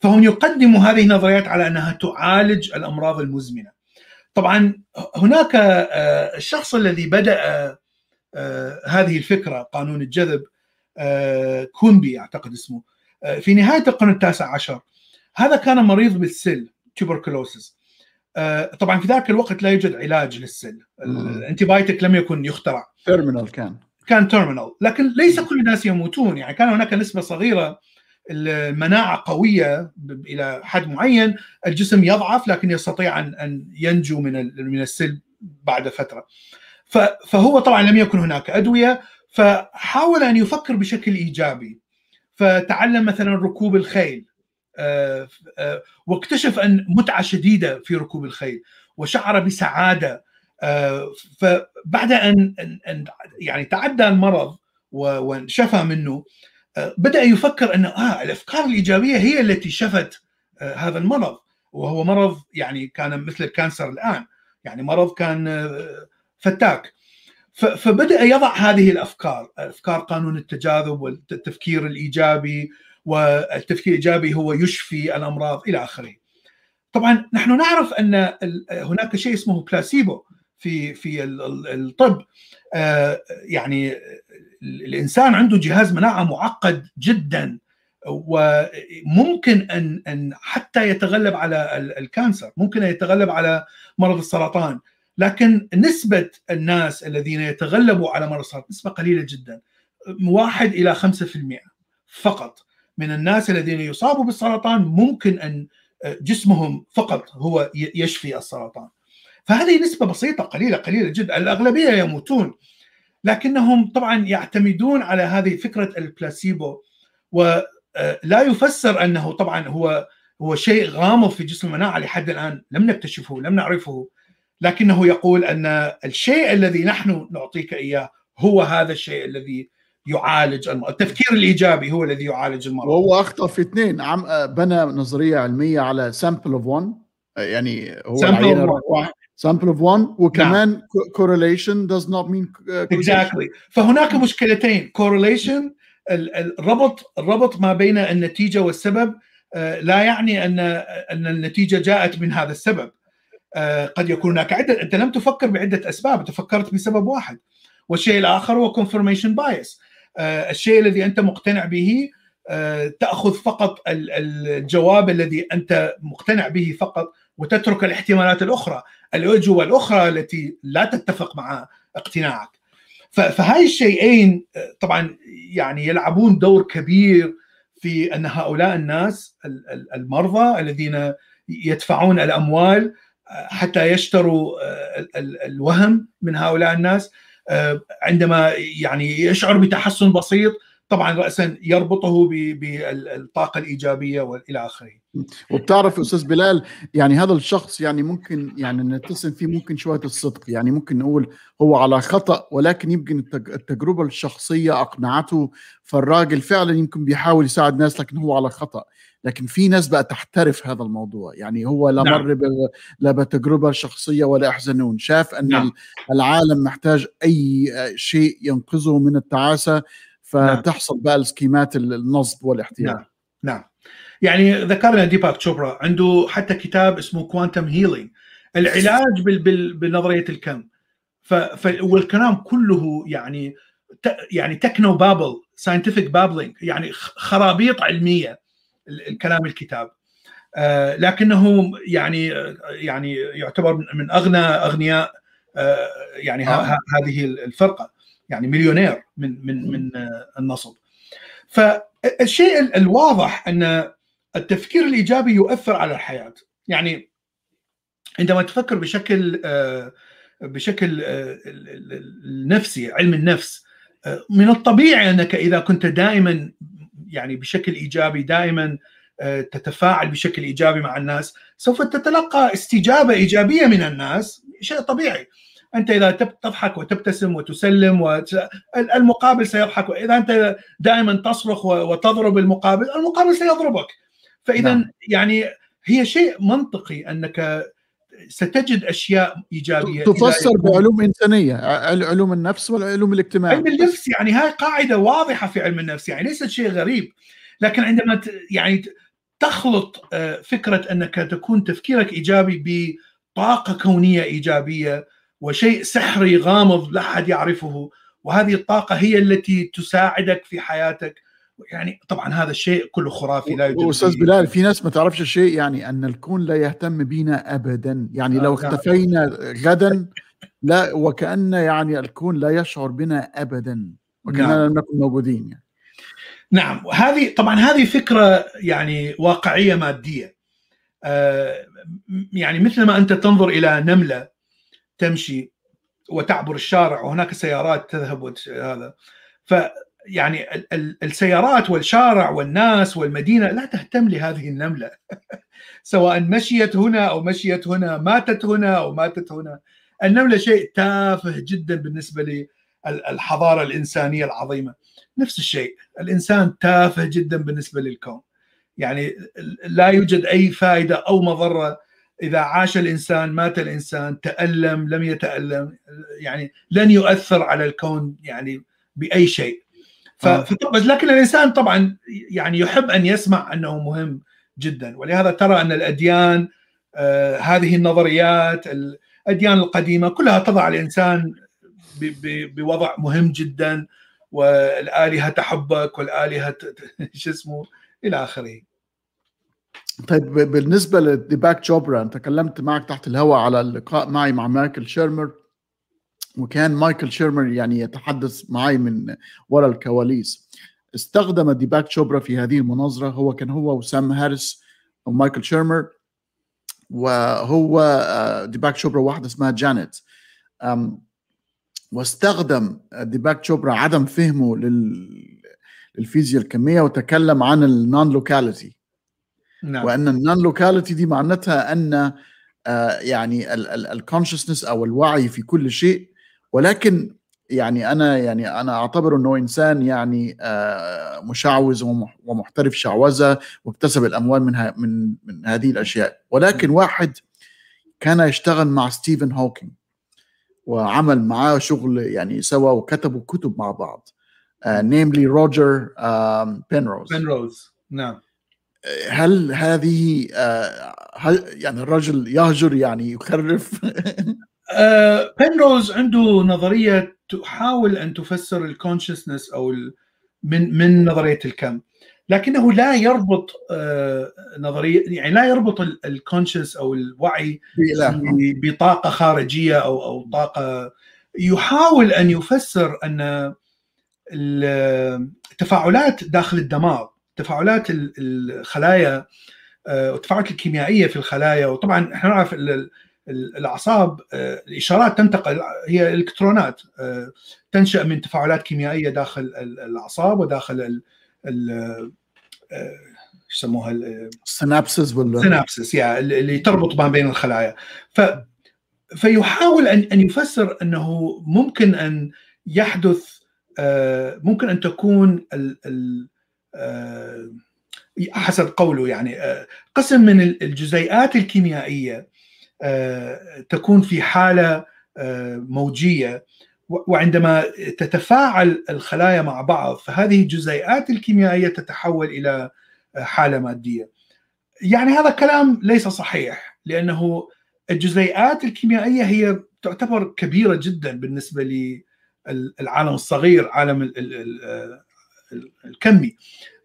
فهم يقدموا هذه النظريات على أنها تعالج الأمراض المزمنة. طبعا هناك الشخص الذي بدأ هذه الفكرة قانون الجذب، كومبي أعتقد اسمه، في نهاية القرن التاسع عشر. هذا كان مريض بالسل تيوبركلوسيس. طبعا في ذاك الوقت لا يوجد علاج للسل، الانتيبايتك لم يكن يخترع، تيرمينال كان كان تيرمينال، لكن ليس كل الناس يموتون. يعني كان هناك نسبة صغيرة المناعة قوية إلى حد معين، الجسم يضعف لكن يستطيع أن ينجو من السل بعد فترة. فهو طبعا لم يكن هناك أدوية، فحاول أن يفكر بشكل إيجابي، فتعلم مثلا ركوب الخيل، واكتشف أن متعة شديدة في ركوب الخيل وشعر بسعادة. فبعد أن يعني تعدى المرض وانشفى منه بدأ يفكر أن آه الأفكار الإيجابية هي التي شفت هذا المرض، وهو مرض يعني كان مثل الكانسر الآن، يعني مرض كان فتاك. فبدأ يضع هذه الأفكار، أفكار قانون التجاذب والتفكير الإيجابي، والتفكير الإيجابي هو يشفي الأمراض إلى آخره. طبعا نحن نعرف أن هناك شيء اسمه بلاسيبو في في الطب، يعني الإنسان عنده جهاز مناعة معقد جدا، وممكن أن أن حتى يتغلب على الكانسر، ممكن أن يتغلب على مرض السرطان، لكن نسبة الناس الذين يتغلبوا على مرض السرطان نسبة قليلة جدا، واحد إلى خمسة في المئة فقط من الناس الذين يصابوا بالسرطان ممكن أن جسمهم فقط هو يشفي السرطان. فهذه نسبة بسيطة قليلة قليلة جدا، الأغلبية يموتون، لكنهم طبعا يعتمدون على هذه فكرة البلاسيبو. ولا يفسر أنه طبعا هو هو شيء غامض في جسم المناعة لحد الآن، لم نكتشفه لم نعرفه، لكنه يقول أن الشيء الذي نحن نعطيك إياه هو هذا الشيء الذي يعالج المرض. التفكير الإيجابي هو الذي يعالج المرض. وهو أخطأ في اثنين، عم بنى نظرية علمية على sample of one، يعني هو sample sample of one، وكمان نعم. correlation does not mean correlation. exactly. فهناك مشكلتين، correlation الربط الربط ما بين النتيجة والسبب لا يعني أن أن النتيجة جاءت من هذا السبب، قد يكون هناك عدة، أنت لم تفكر بعدة أسباب، تفكرت بسبب واحد. والشيء الآخر هو confirmation bias، الشيء الذي أنت مقتنع به تأخذ فقط الجواب الذي أنت مقتنع به فقط، وتترك الاحتمالات الأخرى، الأجوبة الأخرى التي لا تتفق مع اقتناعك. فهاي الشيئين طبعا يعني يلعبون دور كبير في أن هؤلاء الناس المرضى الذين يدفعون الأموال حتى يشتروا الوهم من هؤلاء الناس، عندما يعني يشعر بتحسن بسيط طبعا رأسا يربطه بالطاقة الإيجابية والى آخره. وبتعرف أستاذ بلال يعني هذا الشخص يعني ممكن يعني نتسم فيه ممكن شوية الصدق، يعني ممكن نقول هو على خطأ ولكن يمكن التجربة الشخصية أقنعته، فالراجل فعلا يمكن بيحاول يساعد ناس لكن هو على خطأ. لكن في ناس بقى تحترف هذا الموضوع، يعني هو لا مر نعم. لا بتجربة شخصية ولا أحزنون، شاف أن نعم. العالم محتاج أي شيء ينقذه من التعاسة، فتحصل نعم. بقى السكيمات النصب والاحتيال. نعم. نعم يعني ذكرنا ديباك تشوبرا عنده حتى كتاب اسمه كوانتم هيلينج، العلاج بنظرية الكم، والكلام كله يعني يعني تكنو بابل، ساينتفك بابلينج، يعني خرابيط علمية الكلام الكتاب، آه لكنه يعني يعني يعتبر من اغنى اغنياء آه يعني ها ها هذه الفرقه، يعني مليونير من من من آه النصب. فالشيء الواضح ان التفكير الايجابي يؤثر على الحياه، يعني عندما تفكر بشكل آه بشكل آه النفسي، علم النفس، آه من الطبيعي انك اذا كنت دائما يعني بشكل إيجابي، دائما تتفاعل بشكل إيجابي مع الناس، سوف تتلقى استجابة إيجابية من الناس، شيء طبيعي. أنت إذا تضحك وتبتسم وتسلم وت... المقابل سيضحك، وإذا أنت دائما تصرخ وتضرب المقابل، المقابل سيضربك. فإذا نعم. يعني هي شيء منطقي أنك ستجد أشياء إيجابية تفسر بعلوم إنسانية، علوم النفس والعلوم الاجتماعية. علم النفس يعني هاي قاعدة واضحة في علم النفس، يعني ليست شيء غريب، لكن عندما يعني تخلط فكرة أنك تكون تفكيرك إيجابي بطاقة كونية إيجابية وشيء سحري غامض لا أحد يعرفه، وهذه الطاقة هي التي تساعدك في حياتك، يعني طبعا هذا الشيء كله خرافي لا يوجد. أستاذ بلال في ناس ما تعرفش الشيء، يعني أن الكون لا يهتم بينا أبدا، يعني آه لو اختفينا نعم. غدا لا، وكأن يعني الكون لا يشعر بنا أبدا، وكأننا نعم. لم نكن موجودين يعني. نعم هذه طبعا هذه فكرة يعني واقعية مادية، آه يعني مثل ما أنت تنظر إلى نملة تمشي وتعبر الشارع وهناك سيارات تذهب، هذا ف يعني السيارات والشارع والناس والمدينة لا تهتم لهذه النملة سواء مشيت هنا أو مشيت هنا، ماتت هنا أو ماتت هنا. النملة شيء تافه جدا بالنسبة للحضارة الإنسانية العظيمة، نفس الشيء الإنسان تافه جدا بالنسبة للكون، يعني لا يوجد أي فائدة أو مضرة. إذا عاش الإنسان مات الإنسان، تألم لم يتألم، يعني لن يؤثر على الكون يعني بأي شيء. لكن الإنسان طبعا يعني يحب أن يسمع أنه مهم جدا، ولهذا ترى أن الأديان آه هذه النظريات، الأديان القديمة كلها تضع الإنسان بوضع مهم جدا، والآلهة تحبك والآلهة شو اسمه إلى آخره. طيب بالنسبة لديباك تشوبرا، أنت تكلمت معك تحت الهواء على اللقاء معي مع مايكل شيرمر، وكان مايكل شيرمر يعني يتحدث معي من وراء الكواليس. استخدم ديباك تشوبرا في هذه المناظرة، هو كان هو وسام هاريس أو مايكل شيرمر، وهو ديباك تشوبرا واحدة اسمها جانيت، واستخدم ديباك تشوبرا عدم فهمه للفيزياء الكمية، وتكلم عن النون لوكاليتي. نعم. وأن النون لوكاليتي دي معناتها أن يعني الكونشسنس أو الوعي في كل شيء، ولكن يعني انا يعني انا اعتبر انه انسان يعني مشعوذ ومحترف شعوذه واكتسب الاموال من من من هذه الاشياء، ولكن واحد كان يشتغل مع ستيفن هوكينج وعمل معاه شغل يعني سوا، وكتبوا كتب مع بعض، نيملي روجر بنروز. بنروز نعم. هل هذه هل يعني الرجل يهجر يعني يخرف؟ أه، بنروز عنده نظرية تحاول أن تفسر الكونشسنس أو ال من من نظرية الكم، لكنه لا يربط أه، نظرية يعني لا يربط الكونشس أو الوعي بطاقة خارجية أو أو طاقة. يحاول أن يفسر أن التفاعلات داخل الدماغ، تفاعلات الخلايا والتفاعلات الكيميائية في الخلايا، وطبعا احنا نعرف الاعصاب الاشارات تنتقل، هي الكترونات تنشا من تفاعلات كيميائيه داخل الاعصاب وداخل ال يسموها السينابسس ولا السينابسس يعني اللي تربط ما بين الخلايا. ف فيحاول ان ان يفسر انه ممكن ان يحدث، ممكن ان تكون ال حسب قوله يعني قسم من الجزيئات الكيميائيه تكون في حاله موجيه، وعندما تتفاعل الخلايا مع بعض فهذه الجزيئات الكيميائيه تتحول الى حاله ماديه. يعني هذا كلام ليس صحيح، لانه الجزيئات الكيميائيه هي تعتبر كبيره جدا بالنسبه للعالم الصغير، عالم الكمي.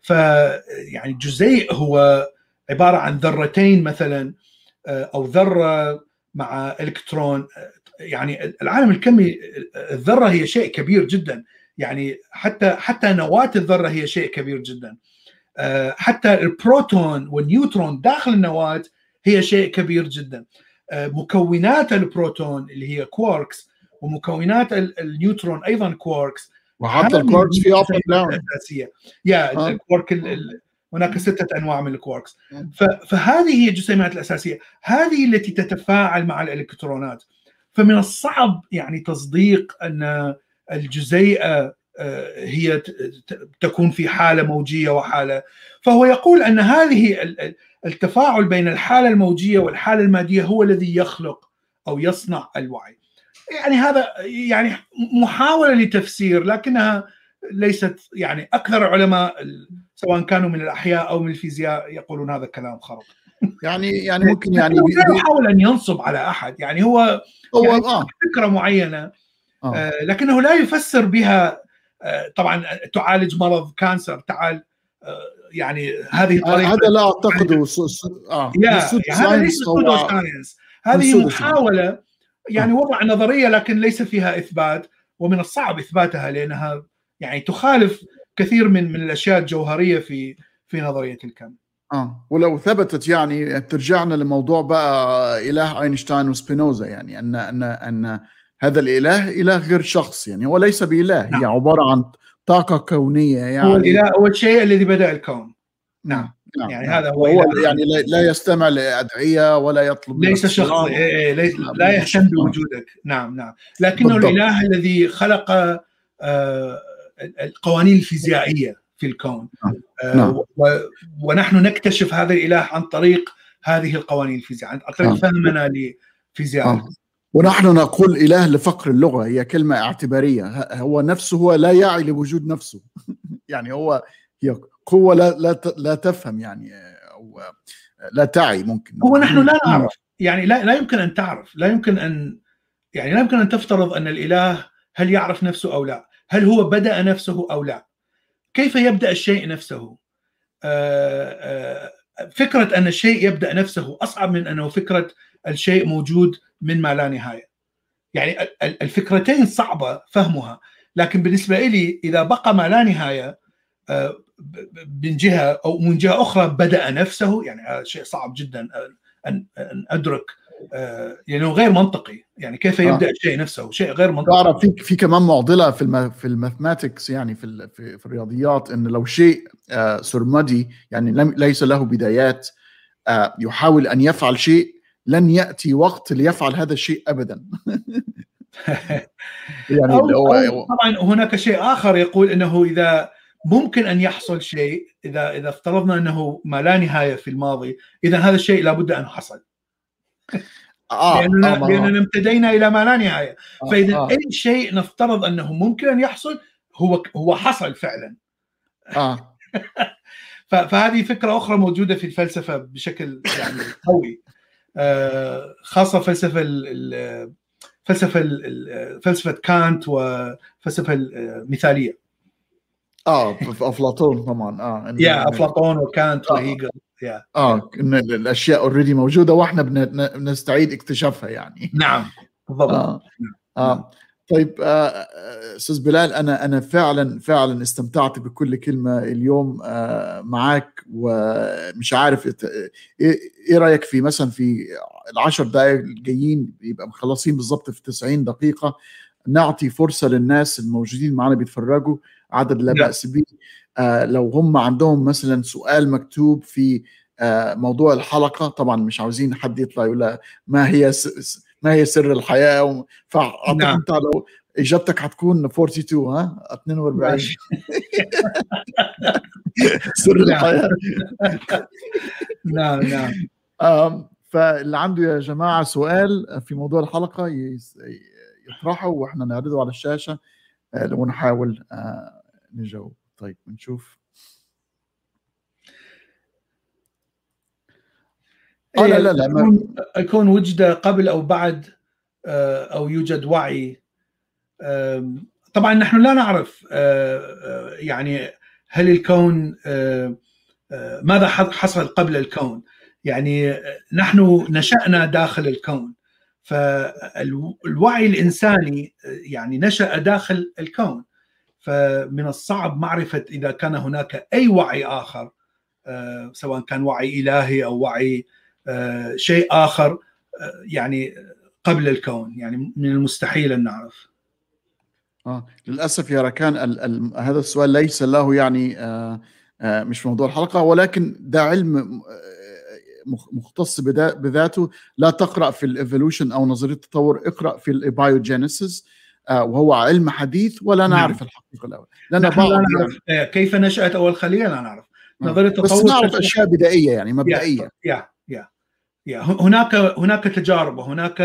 فيعني جزيء هو عباره عن ذرتين مثلا او ذره مع الكترون، يعني العالم الكمي الذره هي شيء كبير جدا، يعني حتى حتى نواه الذره هي شيء كبير جدا، حتى البروتون والنيوترون داخل النواه هي شيء كبير جدا. مكونات البروتون اللي هي كواركس ومكونات النيوترون ايضا كواركس، وحتى الكواركس في اب اند داون يا الكوارك، هناك سته انواع من الكواركس. فهذه هي الجسيمات الاساسيه، هذه التي تتفاعل مع الالكترونات. فمن الصعب يعني تصديق ان الجزيئه هي تكون في حاله موجيه وحاله، فهو يقول ان هذه التفاعل بين الحاله الموجيه والحاله الماديه هو الذي يخلق او يصنع الوعي. يعني هذا يعني محاوله لتفسير، لكنها ليست، يعني اكثر علماء سواء كانوا من الاحياء او من الفيزياء يقولون هذا كلام خرق. يعني يعني ممكن يعني لا يحاول ان ينصب على احد، يعني هو هو يعني آه. فكره معينه آه. آه لكنه لا يفسر بها. آه طبعا تعالج مرض كانسر، تعال آه يعني هذه الطريقه، هذا لا اعتقد اه هذا ليس سودو ساينس، هذه محاوله يعني وضع نظريه لكن ليس فيها اثبات، ومن الصعب اثباتها لانها يعني تخالف كثير من من الاشياء الجوهريه في في نظريه الكم. اه ولو ثبتت يعني بترجعنا لموضوع بقى اله اينشتاين وسبينوزا، يعني ان ان ان هذا الاله اله غير شخص، يعني هو ليس باله، نعم. هي عباره عن طاقه كونيه، يعني هو الاله اول شيء الذي بدا الكون، نعم, نعم. يعني نعم. هذا هو, هو يعني لا, لا يستمع لادعيه ولا يطلب، ليس شخص، إيه إيه ليس لا يهتم بوجودك، نعم نعم لكنه بالضبط. الاله الذي خلق آه القوانين الفيزيائيه في الكون، آه ونحن نكتشف هذا الاله عن طريق هذه القوانين الفيزيائيه، عن طريق فهمنا لفيزياء. ونحن نقول اله لفقر اللغه، هي كلمه اعتباريه، هو نفسه هو لا يعي لوجود نفسه. يعني هو هي قوه لا لا لا تفهم، يعني او لا تعي. ممكن هو نحن لا نعرف، يعني لا لا يمكن ان تعرف، لا يمكن ان يعني لا يمكن ان تفترض ان الاله هل يعرف نفسه او لا، هل هو بدأ نفسه أو لا، كيف يبدأ الشيء نفسه. فكرة أن الشيء يبدأ نفسه أصعب من أنه فكرة الشيء موجود من ما لا نهاية، يعني الفكرتين صعبة فهمها، لكن بالنسبة إلي إذا بقى ما لا نهاية من جهة أو من جهة أخرى بدأ نفسه، يعني شيء صعب جدا أن أدرك، يعني غير منطقي، يعني كيف يبدأ الشيء نفسه، شيء غير منطقي. تعرف في في كمان معضلة في الم في الماثماتكس، يعني في في الرياضيات، إن لو شيء سرمدي يعني لم ليس له بدايات، يحاول أن يفعل شيء، لن يأتي وقت ليفعل هذا الشيء أبدا. يعني طبعا هناك شيء آخر يقول إنه إذا ممكن أن يحصل شيء، إذا إذا افترضنا إنه ما لا نهاية في الماضي، إذا هذا الشيء لابد أن حصل. آه لأننا, آه لأننا امتدينا إلى ما لا نهاية، فإذا آه أي شيء نفترض أنه ممكن أن يحصل هو هو حصل فعلا. آه فهذه فكرة أخرى موجودة في الفلسفة بشكل يعني قوي، آه خاصة فلسفة الفلسفة فلسفة كانت وفلسفة المثالية. آه أفلاطون طبعا، آه يا أفلاطون وكانت وهيجل، Yeah. اه ان الاشياء اوريدي موجوده واحنا بنستعيد اكتشافها، يعني نعم بالضبط. آه. آه. طيب استاذ آه بلال، انا انا فعلا فعلا استمتعت بكل كلمه اليوم آه معاك، ومش عارف ايه رايك في مثلا في العشر دقائق الجايين يبقى مخلصين بالظبط في تسعين دقيقة، نعطي فرصة للناس الموجودين معنا بيتفرجوا عدد لا بأس به. آه لو هم عندهم مثلا سؤال مكتوب في آه موضوع الحلقة، طبعا مش عاوزين حد يطلع يقول ما هي ما هي سر الحياة، فأعطيك انت لو اجابتك هتكون اثنين وأربعين ها اثنين وأربعين سر الحياة. نعم نعم. فاللي عنده يا جماعة سؤال في موضوع الحلقة يطرحه واحنا نعرضه على الشاشة ونحاول نجاوب. طيب نشوف. آه لا لا لا يكون وجده قبل أو بعد أو يوجد وعي. طبعا نحن لا نعرف يعني هل الكون ماذا حصل قبل الكون، يعني نحن نشأنا داخل الكون، فالوعي الإنساني يعني نشأ داخل الكون، فمن الصعب معرفة إذا كان هناك أي وعي آخر سواء كان وعي إلهي أو وعي شيء آخر يعني قبل الكون، يعني من المستحيل أن نعرف. آه للأسف يا ركان ال ال هذا السؤال ليس له يعني آه آه مش في موضوع الحلقة، ولكن ده علم مختص بذاته. لا تقرأ في الإيفولوشن أو نظرية التطور، اقرأ في البايوجينيسيس، آه وهو علم حديث ولا نعرف نعم. الحقيقة الأول لا نعرف يعني. كيف نشأت أول خلية لا نعرف، نظرية التطور بس نعرف أشياء بدائية يعني مبدئية. yeah. Yeah. yeah. هناك هناك تجارب وهناك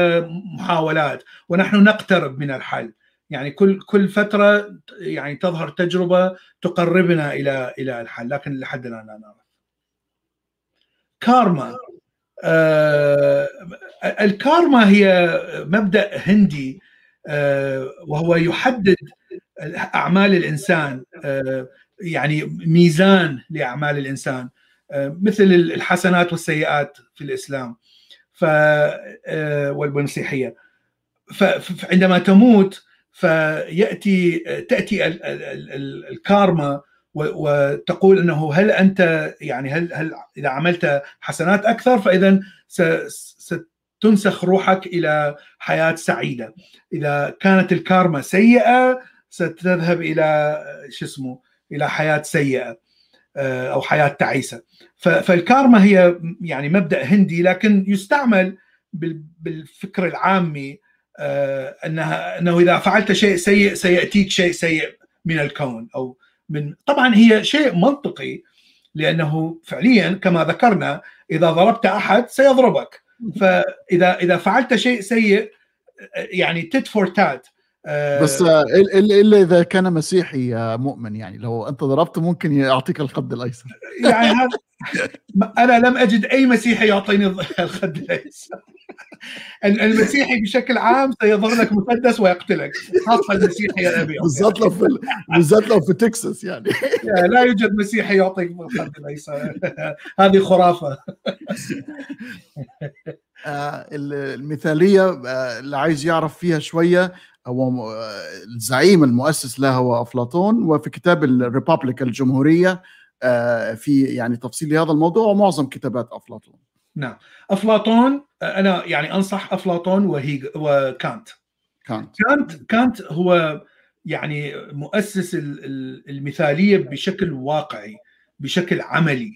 محاولات ونحن نقترب من الحل، يعني كل كل فترة يعني تظهر تجربة تقربنا إلى إلى الحل، لكن لحد الآن لا نعرف. كارما. آه الكارما هي مبدأ هندي آه وهو يحدد أعمال الإنسان، آه يعني ميزان لأعمال الإنسان، آه مثل الحسنات والسيئات في الإسلام ف آه والمسيحية. فعندما تموت فيأتي تأتي الكارما وتقول أنه هل أنت يعني هل, هل إذا عملت حسنات أكثر فإذا ستنسخ روحك إلى حياة سعيدة، إذا كانت الكارما سيئة ستذهب إلى شو اسمه إلى حياة سيئة أو حياة تعيسة. فالكارما هي يعني مبدأ هندي، لكن يستعمل بالفكر العامي أنها أنه إذا فعلت شيء سيء سيأتيك شيء سيء من الكون أو من، طبعا هي شيء منطقي لأنه فعليا كما ذكرنا إذا ضربت أحد سيضربك، فإذا إذا فعلت شيء سيء يعني تيت فور تات، بس إلا إذا كان مسيحي مؤمن، يعني لو أنت ضربته ممكن يعطيك الخد الأيسر. يعني هذا أنا لم أجد أي مسيحي يعطيني الخد الأيسر. المسيحي بشكل عام سيظهر لك مسدس ويقتلك، خاصة المسيحي يا أبي، بالذات لو في بالذات لو في تكساس يعني لا يوجد مسيحي يعطيك الخد الأيسر، هذه خرافة. المثالية اللي عايز يعرف فيها شوية، هو الزعيم المؤسس لها هو أفلاطون، وفي كتاب الريبابليك الجمهورية في يعني تفصيل لهذا الموضوع ومعظم كتابات أفلاطون. نعم أفلاطون، أنا يعني أنصح أفلاطون وهيج وكانت. كانت كانت كانت هو يعني مؤسس المثالية بشكل واقعي بشكل عملي،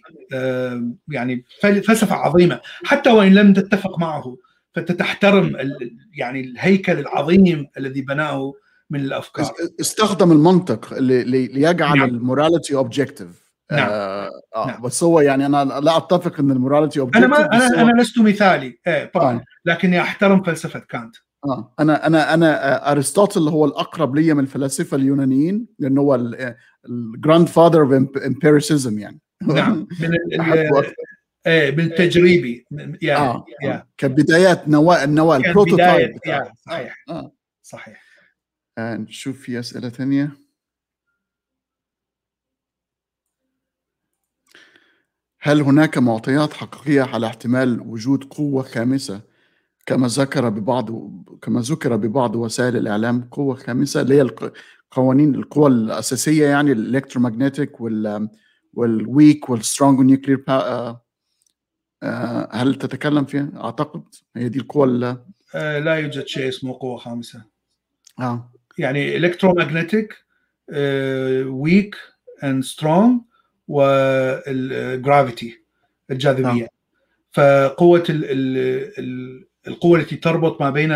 يعني فلسفة عظيمة حتى وإن لم تتفق معه، فأنت تحترم يعني الهيكل العظيم الذي بناه من الأفكار. استخدم المنطق ليجعل نعم. الموراليتي أوبجيكتيف. نعم. آه نعم. بس هو يعني أنا لا أتفق أن الموراليتي أوبجيكتيف. أنا أنا, أنا لست مثالي إيه طبعا آه. لكني أحترم فلسفة كانت. آه. أنا أنا أنا أرسطوطل هو الأقرب لي من الفلاسفة اليونانيين، لأنه هو الجراند فادر أوف إمبيريسيزم يعني. نعم. ايه بالتجريبي يعني آه. يعني. كبدايات نواة النواة البروتوتايب يعني. صحيح آه. صحيح. آه نشوف في اسئله ثانيه. هل هناك معطيات حقيقيه على احتمال وجود قوه خامسه كما ذكر ببعض كما ذكر ببعض وسائل الاعلام؟ قوه خامسه اللي هي قوانين القوى الاساسيه، يعني الالكترومغناطيك وال والويك والسترونج نيوكلير هل تتكلم فيها؟ أعتقد هي دي القوة اللي... لا يوجد شيء اسمه قوة خامسة. آه. يعني electromagnetic, weak and strong والgravity الجاذبية. آه. فقوة ال ال القوة التي تربط ما بين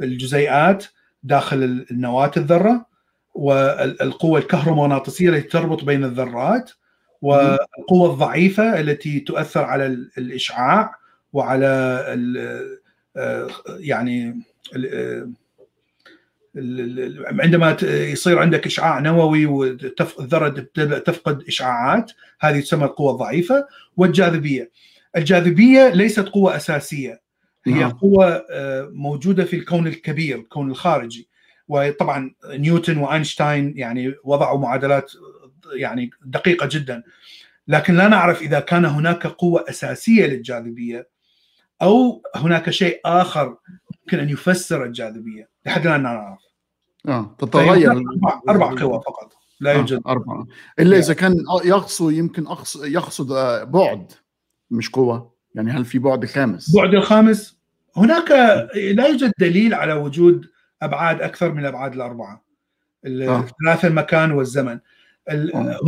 الجزيئات داخل النواة الذرة, والقوة الكهرومغناطيسية التي تربط بين الذرات, والقوة الضعيفة التي تؤثر على الإشعاع وعلى ال يعني ال عندما يصير عندك إشعاع نووي والذرة تفقد إشعاعات, هذه تسمى القوة الضعيفة. والجاذبية, الجاذبية ليست قوة أساسية, هي قوة موجودة في الكون الكبير, الكون الخارجي. وطبعا نيوتن وأينشتاين يعني وضعوا معادلات يعني دقيقة جدا, لكن لا نعرف إذا كان هناك قوة أساسية للجاذبية أو هناك شيء آخر يمكن أن يفسر الجاذبية لحد الآن. لا نعرف. آه تتغير. أربع, أربع قوى فقط, لا يوجد آه أربعة إلا إذا كان يقصد يمكن يقصد بعد مش قوة. يعني هل في بعد خامس؟ بعد الخامس هناك لا يوجد دليل على وجود أبعاد أكثر من الأبعاد الأربعة, الثلاثة, المكان والزمن.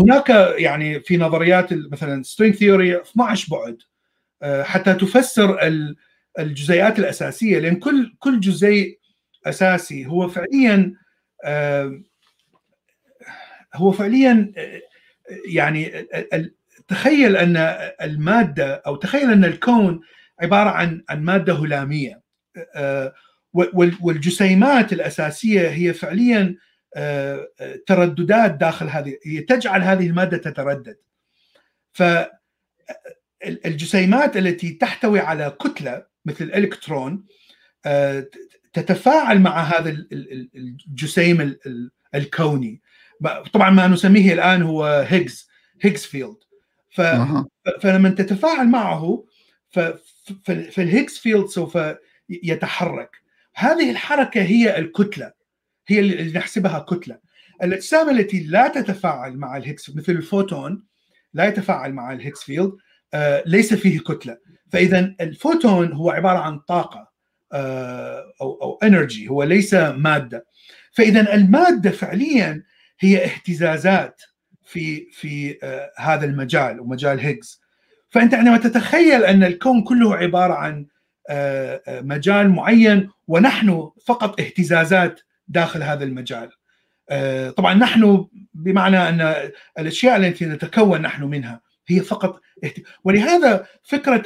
هناك يعني في نظريات مثلا string theory اثني عشر بعد حتى تفسر الجزيئات الأساسية, لأن كل كل جزيء أساسي هو فعليا هو فعليا يعني تخيل أن المادة أو تخيل أن الكون عبارة عن عن مادة هلامية, والجسيمات الأساسية هي فعليا ترددات داخل هذه, هي تجعل هذه المادة تتردد. فالجسيمات التي تحتوي على كتلة مثل الإلكترون تتفاعل مع هذا الجسيم الكوني. طبعا ما نسميه الآن هو هيجز هيجز فيلد. فلما تتفاعل معه فالهيجز فيلد سوف يتحرك. هذه الحركة هي الكتلة, هي اللي نحسبها كتلة. الأجسام التي لا تتفاعل مع الهيكس مثل الفوتون لا يتفاعل مع الهيكس فيلد آه ليس فيه كتلة. فإذا الفوتون هو عبارة عن طاقة آه أو أو إنرجي, هو ليس مادة. فإذا المادة فعليا هي اهتزازات في في آه هذا المجال ومجال هيجز. فأنت عندما تتخيل أن الكون كله عبارة عن آه مجال معين ونحن فقط اهتزازات داخل هذا المجال. طبعا نحن بمعنى أن الأشياء التي نتكون نحن منها هي فقط اهت... ولهذا فكرة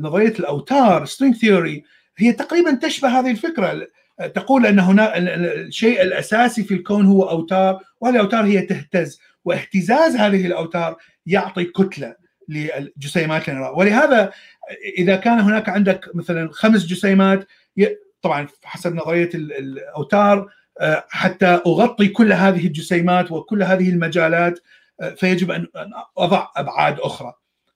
نظرية الأوتار string theory هي تقريبا تشبه هذه الفكرة. تقول أن هنا الشيء الأساسي في الكون هو أوتار, وهذه الأوتار هي تهتز, واهتزاز هذه الأوتار يعطي كتلة للجسيمات اللي نراها. ولهذا إذا كان هناك عندك مثلا خمس جسيمات ي... طبعا حسب نظريه الاوتار حتى اغطي كل هذه الجسيمات وكل هذه المجالات فيجب ان اضع ابعاد اخرى.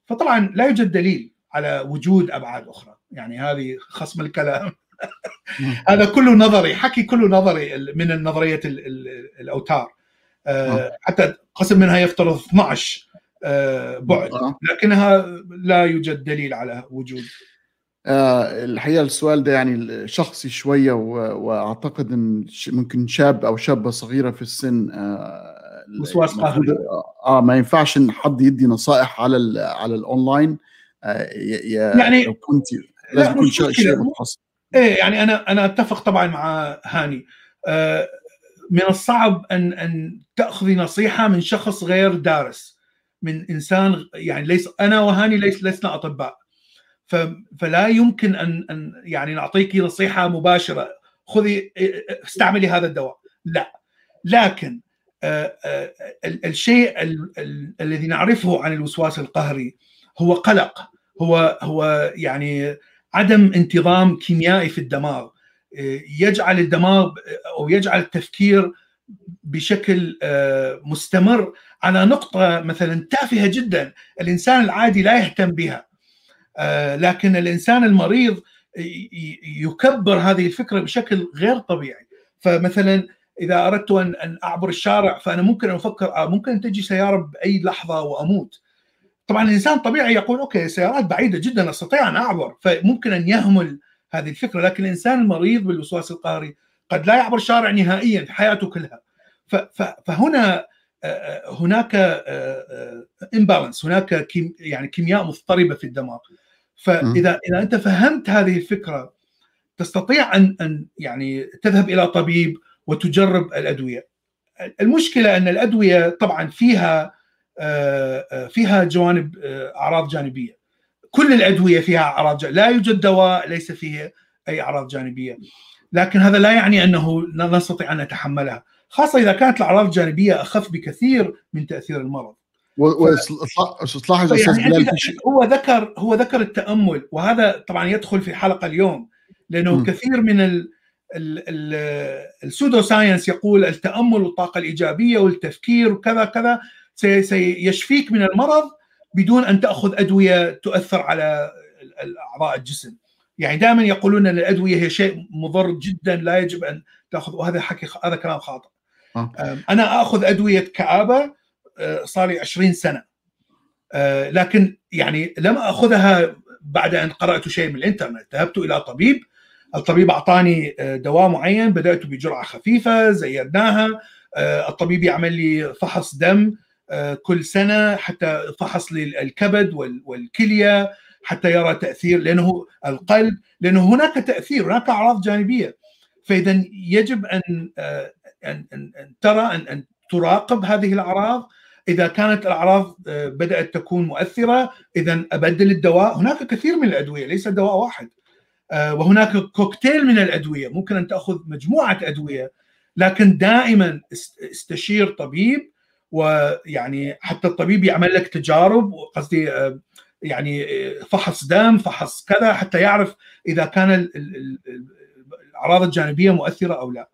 فطبعا لا يوجد دليل على وجود ابعاد اخرى. يعني هذه خصم الكلام. هذا كله نظري, حكي كله نظري من نظريه الاوتار. حتى قسم منها يفترض اثني عشر بعد, لكنها لا يوجد دليل على وجود. الحقيقة السؤال ده يعني شخصي شوية, وأعتقد أن ممكن شاب أو شابة صغيرة في السن وسواس قهري. آه ما ينفعش إن حد يدي نصائح على ال على الأونلاين. يعني كنت لازم كل شيء شيء متخصص. إيه يعني أنا أنا أتفق طبعا مع هاني. آه من الصعب أن أن تأخذي نصيحة من شخص غير دارس, من إنسان يعني ليس, أنا وهاني ليس لسنا أطباء. فلا يمكن ان ان يعني نعطيك نصيحه مباشره خذي استعملي هذا الدواء, لا. لكن الشيء الذي نعرفه عن الوسواس القهري هو قلق, هو هو يعني عدم انتظام كيميائي في الدماغ, يجعل الدماغ او يجعل التفكير بشكل مستمر على نقطه مثلا تافهه جدا الانسان العادي لا يهتم بها, لكن الإنسان المريض يكبر هذه الفكرة بشكل غير طبيعي. فمثلا إذا أردت أن أعبر الشارع فأنا ممكن أفكر ممكن تجي سيارة بأي لحظة وأموت. طبعا الانسان طبيعي يقول اوكي سيارات بعيده جدا استطيع ان اعبر، فممكن ان يهمل هذه الفكره، لكن الانسان المريض بالوسواس القهري قد لا يعبر شارع نهائيا في حياته كلها. فهنا هناك امبالانس، هناك يعني كيمياء مضطربه في الدماغ. فاذا اذا انت فهمت هذه الفكره تستطيع ان ان يعني تذهب الى طبيب وتجرب الادويه. المشكله ان الادويه طبعا فيها فيها جوانب اعراض جانبيه، كل الادويه فيها اعراض جانبية. لا يوجد دواء ليس فيه اي اعراض جانبيه، لكن هذا لا يعني انه لا نستطيع ان نتحملها، خاصه اذا كانت الاعراض الجانبيه اخف بكثير من تاثير المرض. وتلاحظ استاذ بلال هو ذكر هو ذكر التامل، وهذا طبعا يدخل في حلقه اليوم، لانه م. كثير من ال السودو ساينس يقول التامل والطاقه الايجابيه والتفكير وكذا كذا سيشفيك من المرض بدون ان تاخذ ادويه تؤثر على اعضاء الجسم. يعني دائما يقولون ان الادويه هي شيء مضر جدا لا يجب ان تاخذ، وهذا حكي هذا كلام خاطئ. انا اخذ ادويه كآبه صار لي عشرين سنة، لكن يعني لم اخذها بعد ان قرات شيء من الانترنت. ذهبت الى طبيب، الطبيب اعطاني دواء معين، بدات بجرعه خفيفه زيدناها، الطبيب يعمل لي فحص دم كل سنه حتى فحص لي الكبد والكليه حتى يرى تاثير، لانه القلب، لانه هناك تاثير، هناك اعراض جانبيه. فاذا يجب ان ان ان ترى ان, أن تراقب هذه الاعراض. اذا كانت الاعراض بدات تكون مؤثره اذا ابدل الدواء. هناك كثير من الادويه، ليس دواء واحد، وهناك كوكتيل من الادويه، ممكن ان تاخذ مجموعه ادويه، لكن دائما استشير طبيب، ويعني حتى الطبيب يعمل لك تجارب، قصدي يعني فحص دم، فحص كذا، حتى يعرف اذا كان الاعراض الجانبيه مؤثره او لا.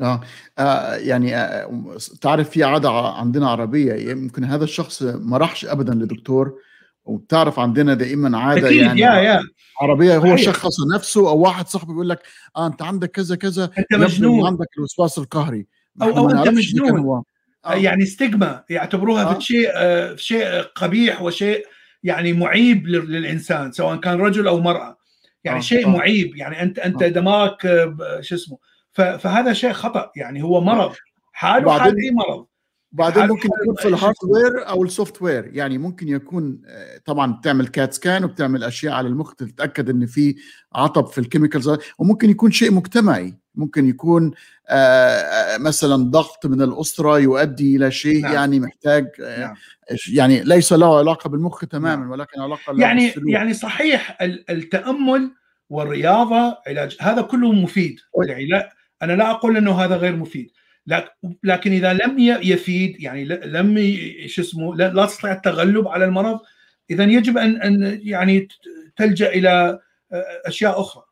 آه. اه يعني آه تعرف في عاده عندنا عربيه، يمكن هذا الشخص ما راحش ابدا لدكتور، وبتعرف عندنا دائما عاده يعني يا يا. عربيه، هو شخص نفسه او واحد صاحبه بيقول لك اه انت عندك كذا كذا، انت مجنون، عندك الوسواس القهري، او, أو انت مجنون. آه. يعني ستيغما يعتبروها آه. في شيء آه شيء قبيح وشيء يعني معيب للانسان، سواء كان رجل او مراه، يعني آه. شيء آه. معيب، يعني انت انت آه. دماغك آه شو اسمه، فهذا شيء خطا. يعني هو مرض، حاله حال اي مرض. بعدين ممكن يكون في الهاردوير او السوفت وير، يعني ممكن يكون طبعا بتعمل كات سكان وبتعمل اشياء على المخ تتاكد ان في عطب في الكيميكالز، وممكن يكون شيء مجتمعي، ممكن يكون مثلا ضغط من الاسره يؤدي الى شيء نعم. يعني محتاج نعم. يعني ليس له علاقه بالمخ تماما نعم. ولكن علاقه يعني بالسلوك. يعني صحيح التامل والرياضه علاج، هذا كله مفيد، يعني لا انا لا اقول انه هذا غير مفيد، لكن اذا لم يفيد، يعني لم شو اسمه لا تستطيع التغلب على المرض، اذا يجب ان ان يعني تلجا الى اشياء اخرى.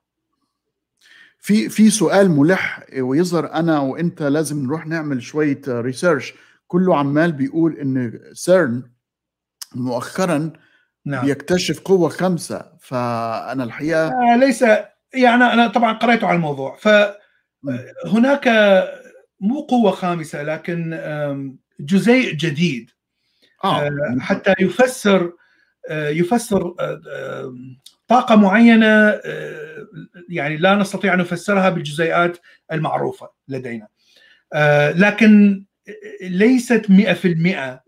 في في سؤال ملح، ويظهر انا وانت لازم نروح نعمل شويه ريسيرش، كله عمال بيقول ان سيرن مؤخرا نعم. بيكتشف قوه خمسه، فانا الحقيقه آه ليس يعني انا طبعا قريته على الموضوع، فهناك مو قوة خامسة لكن جزيء جديد آه. حتى يفسر يفسر طاقة معينة يعني لا نستطيع أن نفسرها بالجزيئات المعروفة لدينا، لكن ليست مئة بالمئة.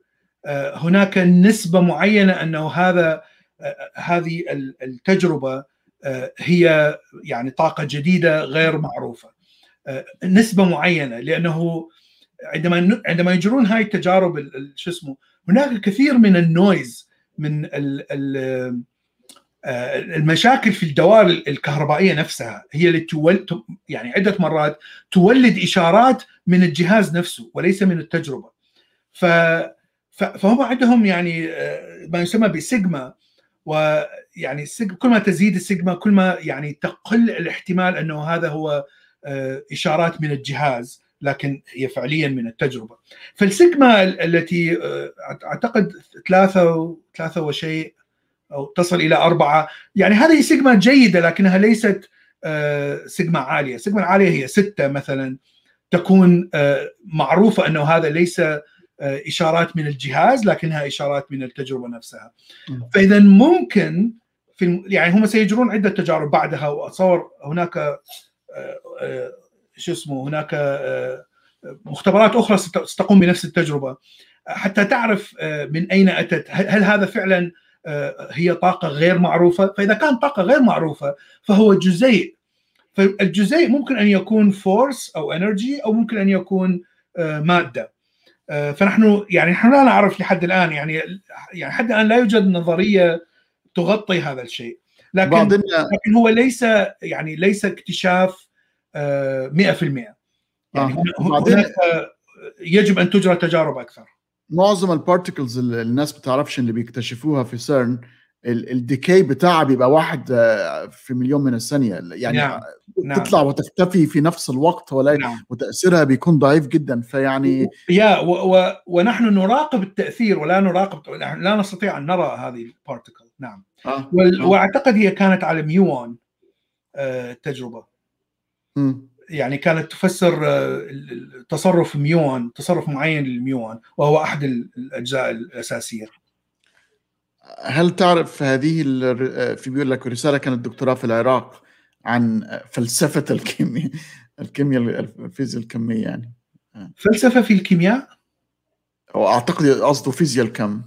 هناك نسبة معينة أنه هذا هذه التجربة هي يعني طاقة جديدة غير معروفة، نسبة معينة، لأنه عندما عندما يجرون هاي التجارب شو اسمه هناك كثير من النويز، من المشاكل في الدوائر الكهربائية نفسها هي اللي تولد، يعني عدة مرات تولد إشارات من الجهاز نفسه وليس من التجربة. ف فهم عندهم يعني ما يسمى بسيجما، ويعني كل ما تزيد السيجما كل ما يعني تقل الاحتمال أنه هذا هو إشارات من الجهاز، لكن هي فعليا من التجربة. فالسيجما التي أعتقد ثلاثة ثلاثة وشيء أو تصل إلى أربعة، يعني هذه سيجما جيدة لكنها ليست سيجما عالية. السيجما العالية هي ستة مثلا، تكون معروفة أنه هذا ليس إشارات من الجهاز لكنها إشارات من التجربة نفسها. فإذا ممكن في يعني هم سيجرون عدة تجارب بعدها، وأتصور هناك شو اسمه هناك مختبرات أخرى ستقوم بنفس التجربة حتى تعرف من أين أتت، هل هذا فعلا هي طاقة غير معروفة؟ فإذا كان طاقة غير معروفة فهو جزيء، فالجزيء ممكن أن يكون فورس أو انرجي أو ممكن أن يكون مادة. فنحن يعني نحن لا نعرف لحد الآن، يعني يعني حتى الآن لا يوجد نظرية تغطي هذا الشيء، لكن لكن هو ليس يعني ليس اكتشاف مئة بالمئة يعني هناك يجب أن تجرى تجارب أكثر. معظم البارتيكلز اللي الناس بتعرفش اللي بيكتشفوها في سيرن الديكاي بتاعها بيبقى واحد في مليون من الثانية، يعني نعم. تطلع نعم. وتختفي في نفس الوقت ولا نعم. وتأثيرها بيكون ضعيف جدا. فيعني يا و و ونحن نراقب التأثير ولا نراقب، لا نستطيع أن نرى هذه البارتيكل. نعم آه. وال... آه. واعتقد هي كانت على ميوان آه تجربة م. يعني كانت تفسر تصرف ميوان، تصرف معين للميوان وهو أحد الأجزاء الأساسية. هل تعرف هذه في بيقول لك رسالة كانت دكتوراه في العراق عن فلسفة الكيمياء، الكيمياء الفيزياء الكمية، يعني فلسفة في الكيمياء، وأعتقد قصده فيزياء الكم،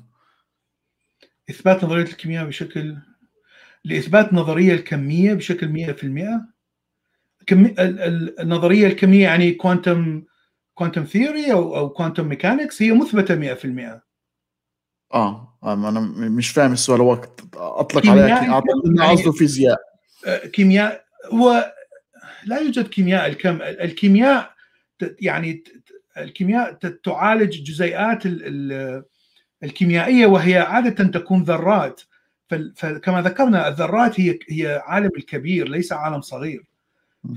إثبات نظرية الكيمياء بشكل لإثبات نظرية الكمية بشكل مئة في المئة. النظرية الكمية يعني كوانتم كوانتم ثيوري أو أو كوانتم ميكانيكس هي مثبتة مئة بالمئة. آه أنا مش فاهم السؤال، وقت أطلق عليها أعتقد إنه قصده فيزياء كيمياء، ولا يوجد كيمياء الكم. الكيمياء يعني الكيمياء تعالج جزيئات الكيميائية وهي عادة تكون ذرات، فكما ذكرنا الذرات هي هي عالم الكبير ليس عالم صغير.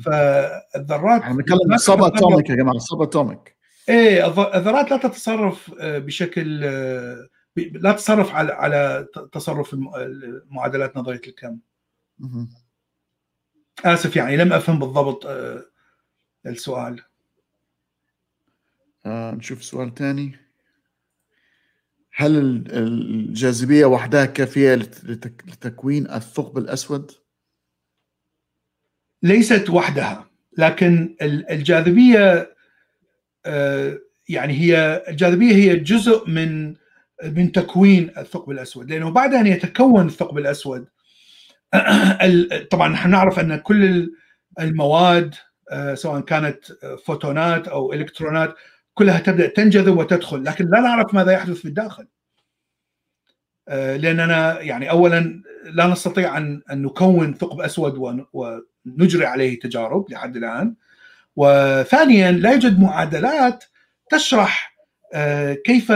فالذرات احنا بنتكلم سب اتوميك يا جماعه، سب اتوميك ايه الذرات لا تتصرف بشكل لا تتصرف على على تصرف معادلات نظريه الكم. اسف يعني لم افهم بالضبط السؤال. آه نشوف سؤال ثاني. هل الجاذبيه وحدها كافيه لتكوين الثقب الاسود؟ ليست وحدها، لكن الجاذبية يعني هي الجاذبية هي جزء من من تكوين الثقب الأسود، لأنه بعد أن يتكون الثقب الأسود طبعا نحن نعرف أن كل المواد سواء كانت فوتونات أو إلكترونات كلها تبدأ تنجذب وتدخل، لكن لا نعرف ماذا يحدث بالداخل، لأننا يعني أولا لا نستطيع أن نكون ثقب أسود و نجري عليه تجارب لحد الآن، وثانيا لا يوجد معادلات تشرح كيف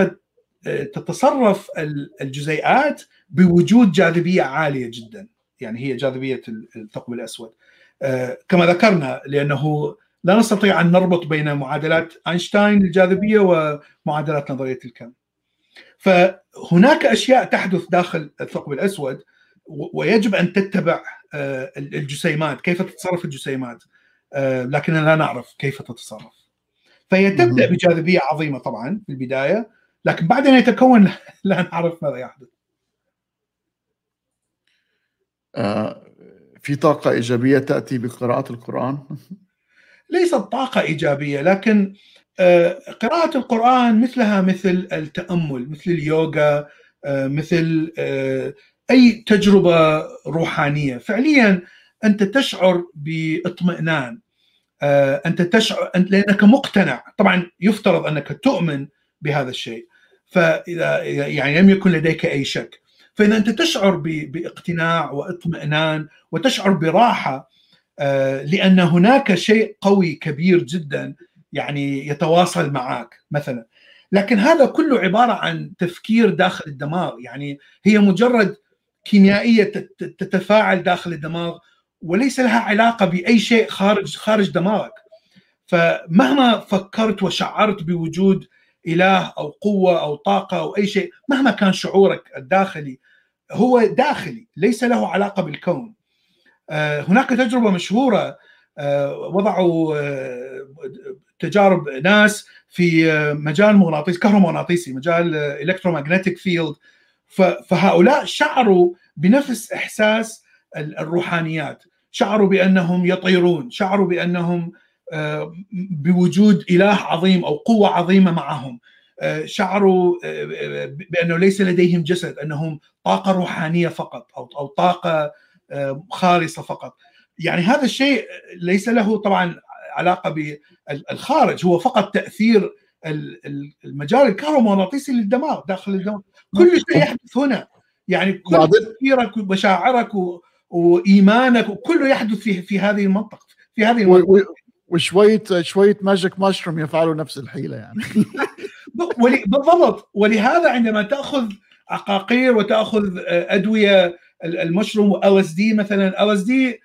تتصرف الجزيئات بوجود جاذبية عالية جدا، يعني هي جاذبية الثقب الأسود كما ذكرنا، لأنه لا نستطيع أن نربط بين معادلات أينشتاين للجاذبية ومعادلات نظرية الكم. فهناك أشياء تحدث داخل الثقب الأسود ويجب أن تتبع الجسيمات كيف تتصرف الجسيمات، لكننا لا نعرف كيف تتصرف. فهي تبدأ بجاذبية عظيمة طبعا في البداية، لكن بعد أن يتكون لا نعرف ماذا يحدث. في طاقة إيجابية تأتي بقراءة القرآن؟ ليست طاقة إيجابية، لكن قراءة القرآن مثلها مثل التأمل، مثل اليوغا، مثل أي تجربة روحانية. فعليا أنت تشعر باطمئنان، أنت تشعر لأنك مقتنع، طبعا يفترض أنك تؤمن بهذا الشيء، فإذا يعني لم يكن لديك أي شك، فإذا أنت تشعر باقتناع واطمئنان وتشعر براحة، لأن هناك شيء قوي كبير جدا يعني يتواصل معك مثلا. لكن هذا كله عبارة عن تفكير داخل الدماغ، يعني هي مجرد كيميائية تتفاعل داخل الدماغ وليس لها علاقة بأي شيء خارج خارج دماغك. فمهما فكرت وشعرت بوجود إله أو قوة أو طاقة أو أي شيء، مهما كان شعورك الداخلي هو داخلي ليس له علاقة بالكون. هناك تجربة مشهورة وضعوا تجارب ناس في مجال مغناطيسي كهرومغناطيسي، مجال الكترومغناطيك فيلد. فهؤلاء شعروا بنفس إحساس الروحانيات، شعروا بأنهم يطيرون، شعروا بأنهم بوجود إله عظيم أو قوة عظيمة معهم، شعروا بأنه ليس لديهم جسد، أنهم طاقة روحانية فقط أو طاقة خالصة فقط. يعني هذا الشيء ليس له طبعا علاقة بالخارج، هو فقط تأثير المجال الكهرومغناطيسي للدماغ داخل الدماغ. كل شيء يحدث هنا، يعني كل تفكيرك ومشاعرك وإيمانك وكله يحدث في في هذه المنطقة، في هذه المنطقة. وشوية شوية ماجيك مشروم يفعلوا نفس الحيلة يعني. بالضبط. ولهذا عندما تأخذ عقاقير وتأخذ أدوية المشروم وال إس دي مثلا، ال إس دي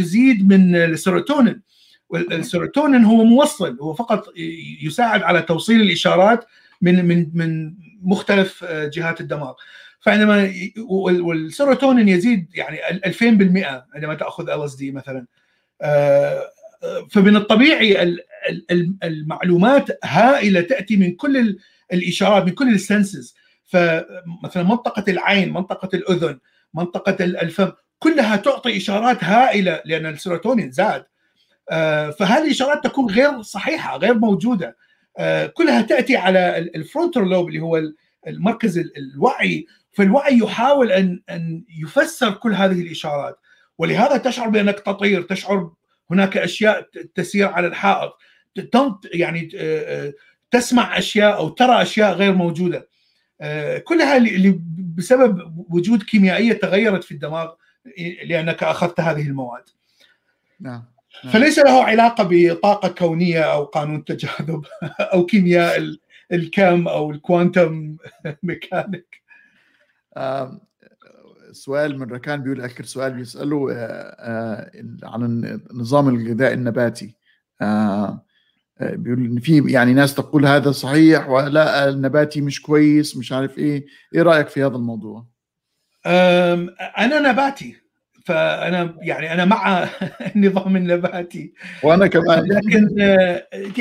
يزيد من السيروتونين، والسيروتونين هو موصل، هو فقط يساعد على توصيل الإشارات من من من مختلف جهات الدماغ. فعندما والسيروتونين يزيد يعني ألفين بالمئة عندما تأخذ ال إس دي مثلا، فمن الطبيعي المعلومات هائلة تأتي من كل الإشارات، من كل السنسز. فمثلا منطقة العين، منطقة الأذن، منطقة الفم، كلها تعطي إشارات هائلة لأن السيروتونين زاد. فهذه الإشارات تكون غير صحيحة، غير موجودة، كلها تأتي على الفرونتر لوب اللي هو المركز الوعي. فالوعي يحاول أن يفسر كل هذه الإشارات، ولهذا تشعر بأنك تطير، تشعر هناك أشياء تسير على الحائط، يعني تسمع أشياء أو ترى أشياء غير موجودة، كلها بسبب وجود كيميائية تغيرت في الدماغ لأنك أخذت هذه المواد. نعم. فليس له علاقة بطاقة كونية أو قانون تجاذب أو كيمياء الكم أو الكوانتم ميكانيك. سؤال من ركان بيقول آخر سؤال بيسأله عن النظام الغذائي النباتي، بيقول إن في يعني ناس تقول هذا صحيح ولا النباتي مش كويس، مش عارف إيه، إيه رأيك في هذا الموضوع؟ أنا نباتي، فأنا يعني أنا مع النظام النباتي، وأنا كمان، لكن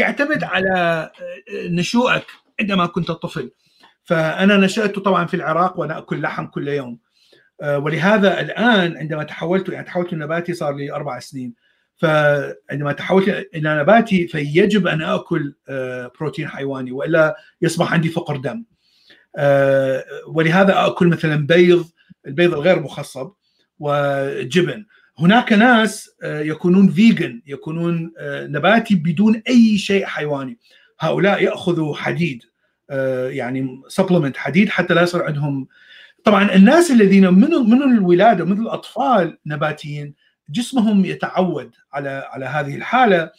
يعتمد على نشوءك. عندما كنت طفل فأنا نشأت طبعا في العراق وأنا أكل لحم كل يوم، ولهذا الآن عندما تحولت يعني تحولت النباتي صار لي أربع سنين، فعندما تحولت إلى نباتي فيجب أن أكل بروتين حيواني وإلا يصبح عندي فقر دم. ولهذا أكل مثلا بيض، البيض الغير مخصب وجبن. هناك ناس يكونون فيجن، يكونون نباتي بدون أي شيء حيواني، هؤلاء يأخذوا حديد، يعني سبلمنت حديد حتى لا يصير عندهم. طبعا الناس الذين من من الولادة مثل الأطفال نباتيين جسمهم يتعود على على هذه الحالة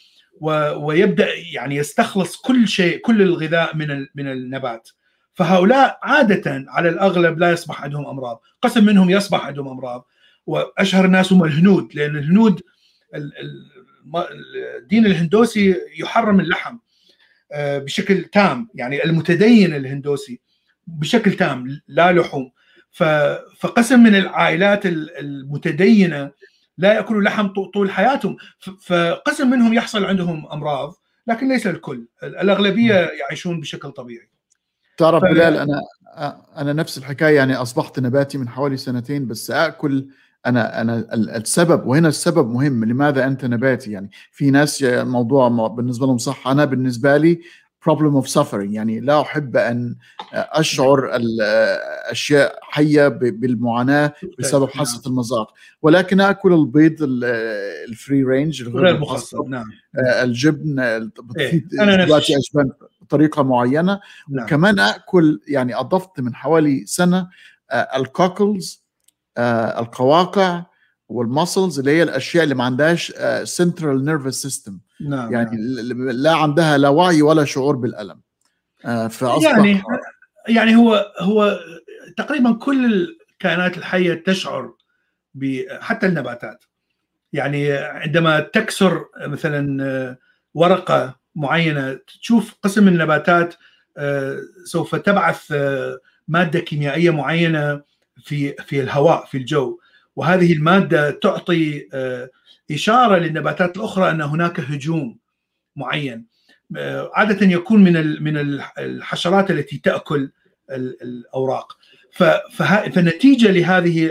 ويبدأ يعني يستخلص كل شيء، كل الغذاء من من النبات. فهؤلاء عادة على الأغلب لا يصبح عندهم أمراض، قسم منهم يصبح عندهم أمراض. وأشهر الناس هم الهنود، لأن الهنود الدين الهندوسي يحرم اللحم بشكل تام، يعني المتدين الهندوسي بشكل تام لا لحوم. فقسم من العائلات المتدينة لا يأكلوا لحم طول حياتهم، فقسم منهم يحصل عندهم أمراض، لكن ليس الكل، الأغلبية يعيشون بشكل طبيعي. تعرف بلال، أنا أنا نفس الحكاية، يعني أصبحت نباتي من حوالي سنتين بس أكل. أنا أنا السبب، وهنا السبب مهم، لماذا أنت نباتي؟ يعني في ناس موضوع بالنسبة لهم صح، أنا بالنسبة لي problem of suffering، يعني لا أحب أن أشعر الأشياء حية بالمعاناة بسبب حاسة المذاق، ولكن أكل البيض الفري رينج الغير المخصب، نعم، الجبن بطريقة أشبان بطريقة معينة، نعم. وكمان أكل، يعني أضفت من حوالي سنة الكوكلز، القواقع، والمسلز اللي هي الأشياء اللي ما عندهاش سنترال نيرفس سيستم، يعني لا عندها لا وعي ولا شعور بالألم. فأصبح يعني يعني هو هو تقريبا كل الكائنات الحية تشعر، حتى النباتات، يعني عندما تكسر مثلا ورقة معينة تشوف قسم النباتات سوف تبعث مادة كيميائية معينة في في الهواء، في الجو، وهذه المادة تعطي إشارة للنباتات الأخرى أن هناك هجوم معين. عادة يكون من من الحشرات التي تأكل الأوراق. فنتيجة لهذه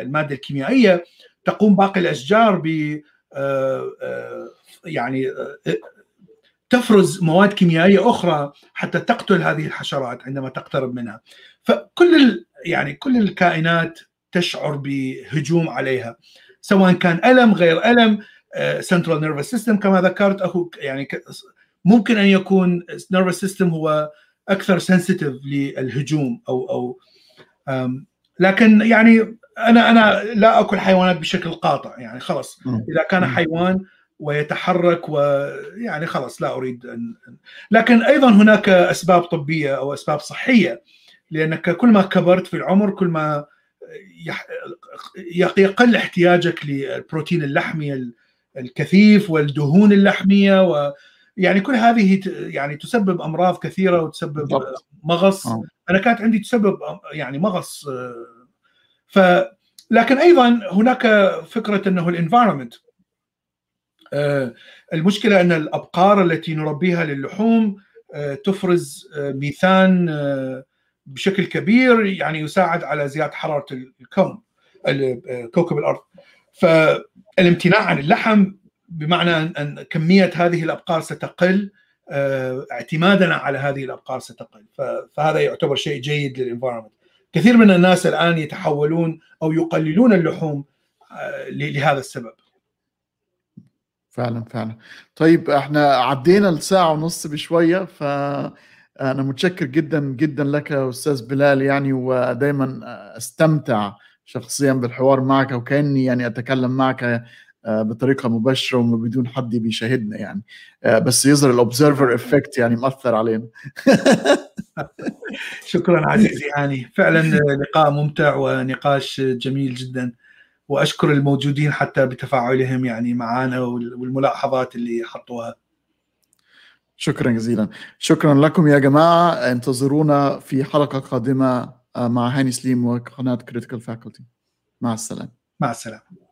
المادة الكيميائية تقوم باقي الأشجار ب يعني تفرز مواد كيميائية أخرى حتى تقتل هذه الحشرات عندما تقترب منها. فكل يعني كل الكائنات تشعر بهجوم عليها، سواء كان ألم غير ألم. سنترال نيرفس سيستم كما ذكرت أخو، يعني ممكن أن يكون نيرفس سيستم هو أكثر سنسيتيف للهجوم أو أو لكن يعني أنا أنا لا أكل حيوانات بشكل قاطع، يعني خلاص إذا كان حيوان ويتحرك ويعني خلاص لا أريد أن. لكن أيضا هناك أسباب طبية أو أسباب صحية، لأنك كل ما كبرت في العمر كل ما يقل احتياجك للبروتين اللحمي الكثيف والدهون اللحمية، ويعني كل هذه يعني تسبب أمراض كثيرة وتسبب بالضبط. مغص أوه. أنا كانت عندي تسبب يعني مغص. ف لكن أيضا هناك فكرة أنه الانفايرمنت، المشكلة أن الأبقار التي نربيها للحوم تفرز ميثان بشكل كبير، يعني يساعد على زيادة حرارة الكون كوكب الأرض. فالامتناع عن اللحم بمعنى أن كمية هذه الأبقار ستقل، اعتمادنا على هذه الأبقار ستقل، فهذا يعتبر شيء جيد للإنفايرمنت. كثير من الناس الآن يتحولون أو يقللون اللحوم لهذا السبب. فعلا فعلا. طيب احنا عدينا الساعة ونص بشوية، ف أنا متشكر جدا جدا لك أستاذ بلال، يعني ودايما استمتع شخصيا بالحوار معك، وكأني يعني أتكلم معك بطريقة مباشرة وبدون حد بيشاهدنا يعني، بس يظهر الأوبزرفر إفكت يعني مؤثر علينا. شكرا عزيزي هاني، فعلا لقاء ممتع ونقاش جميل جدا، وأشكر الموجودين حتى بتفاعلهم يعني معنا والملاحظات اللي حطوها. شكرا جزيلا، شكرا لكم يا جماعة، انتظرونا في حلقة قادمة مع هاني سليم وقناة كريتيكال فاكولتي. مع السلامة. مع السلامة.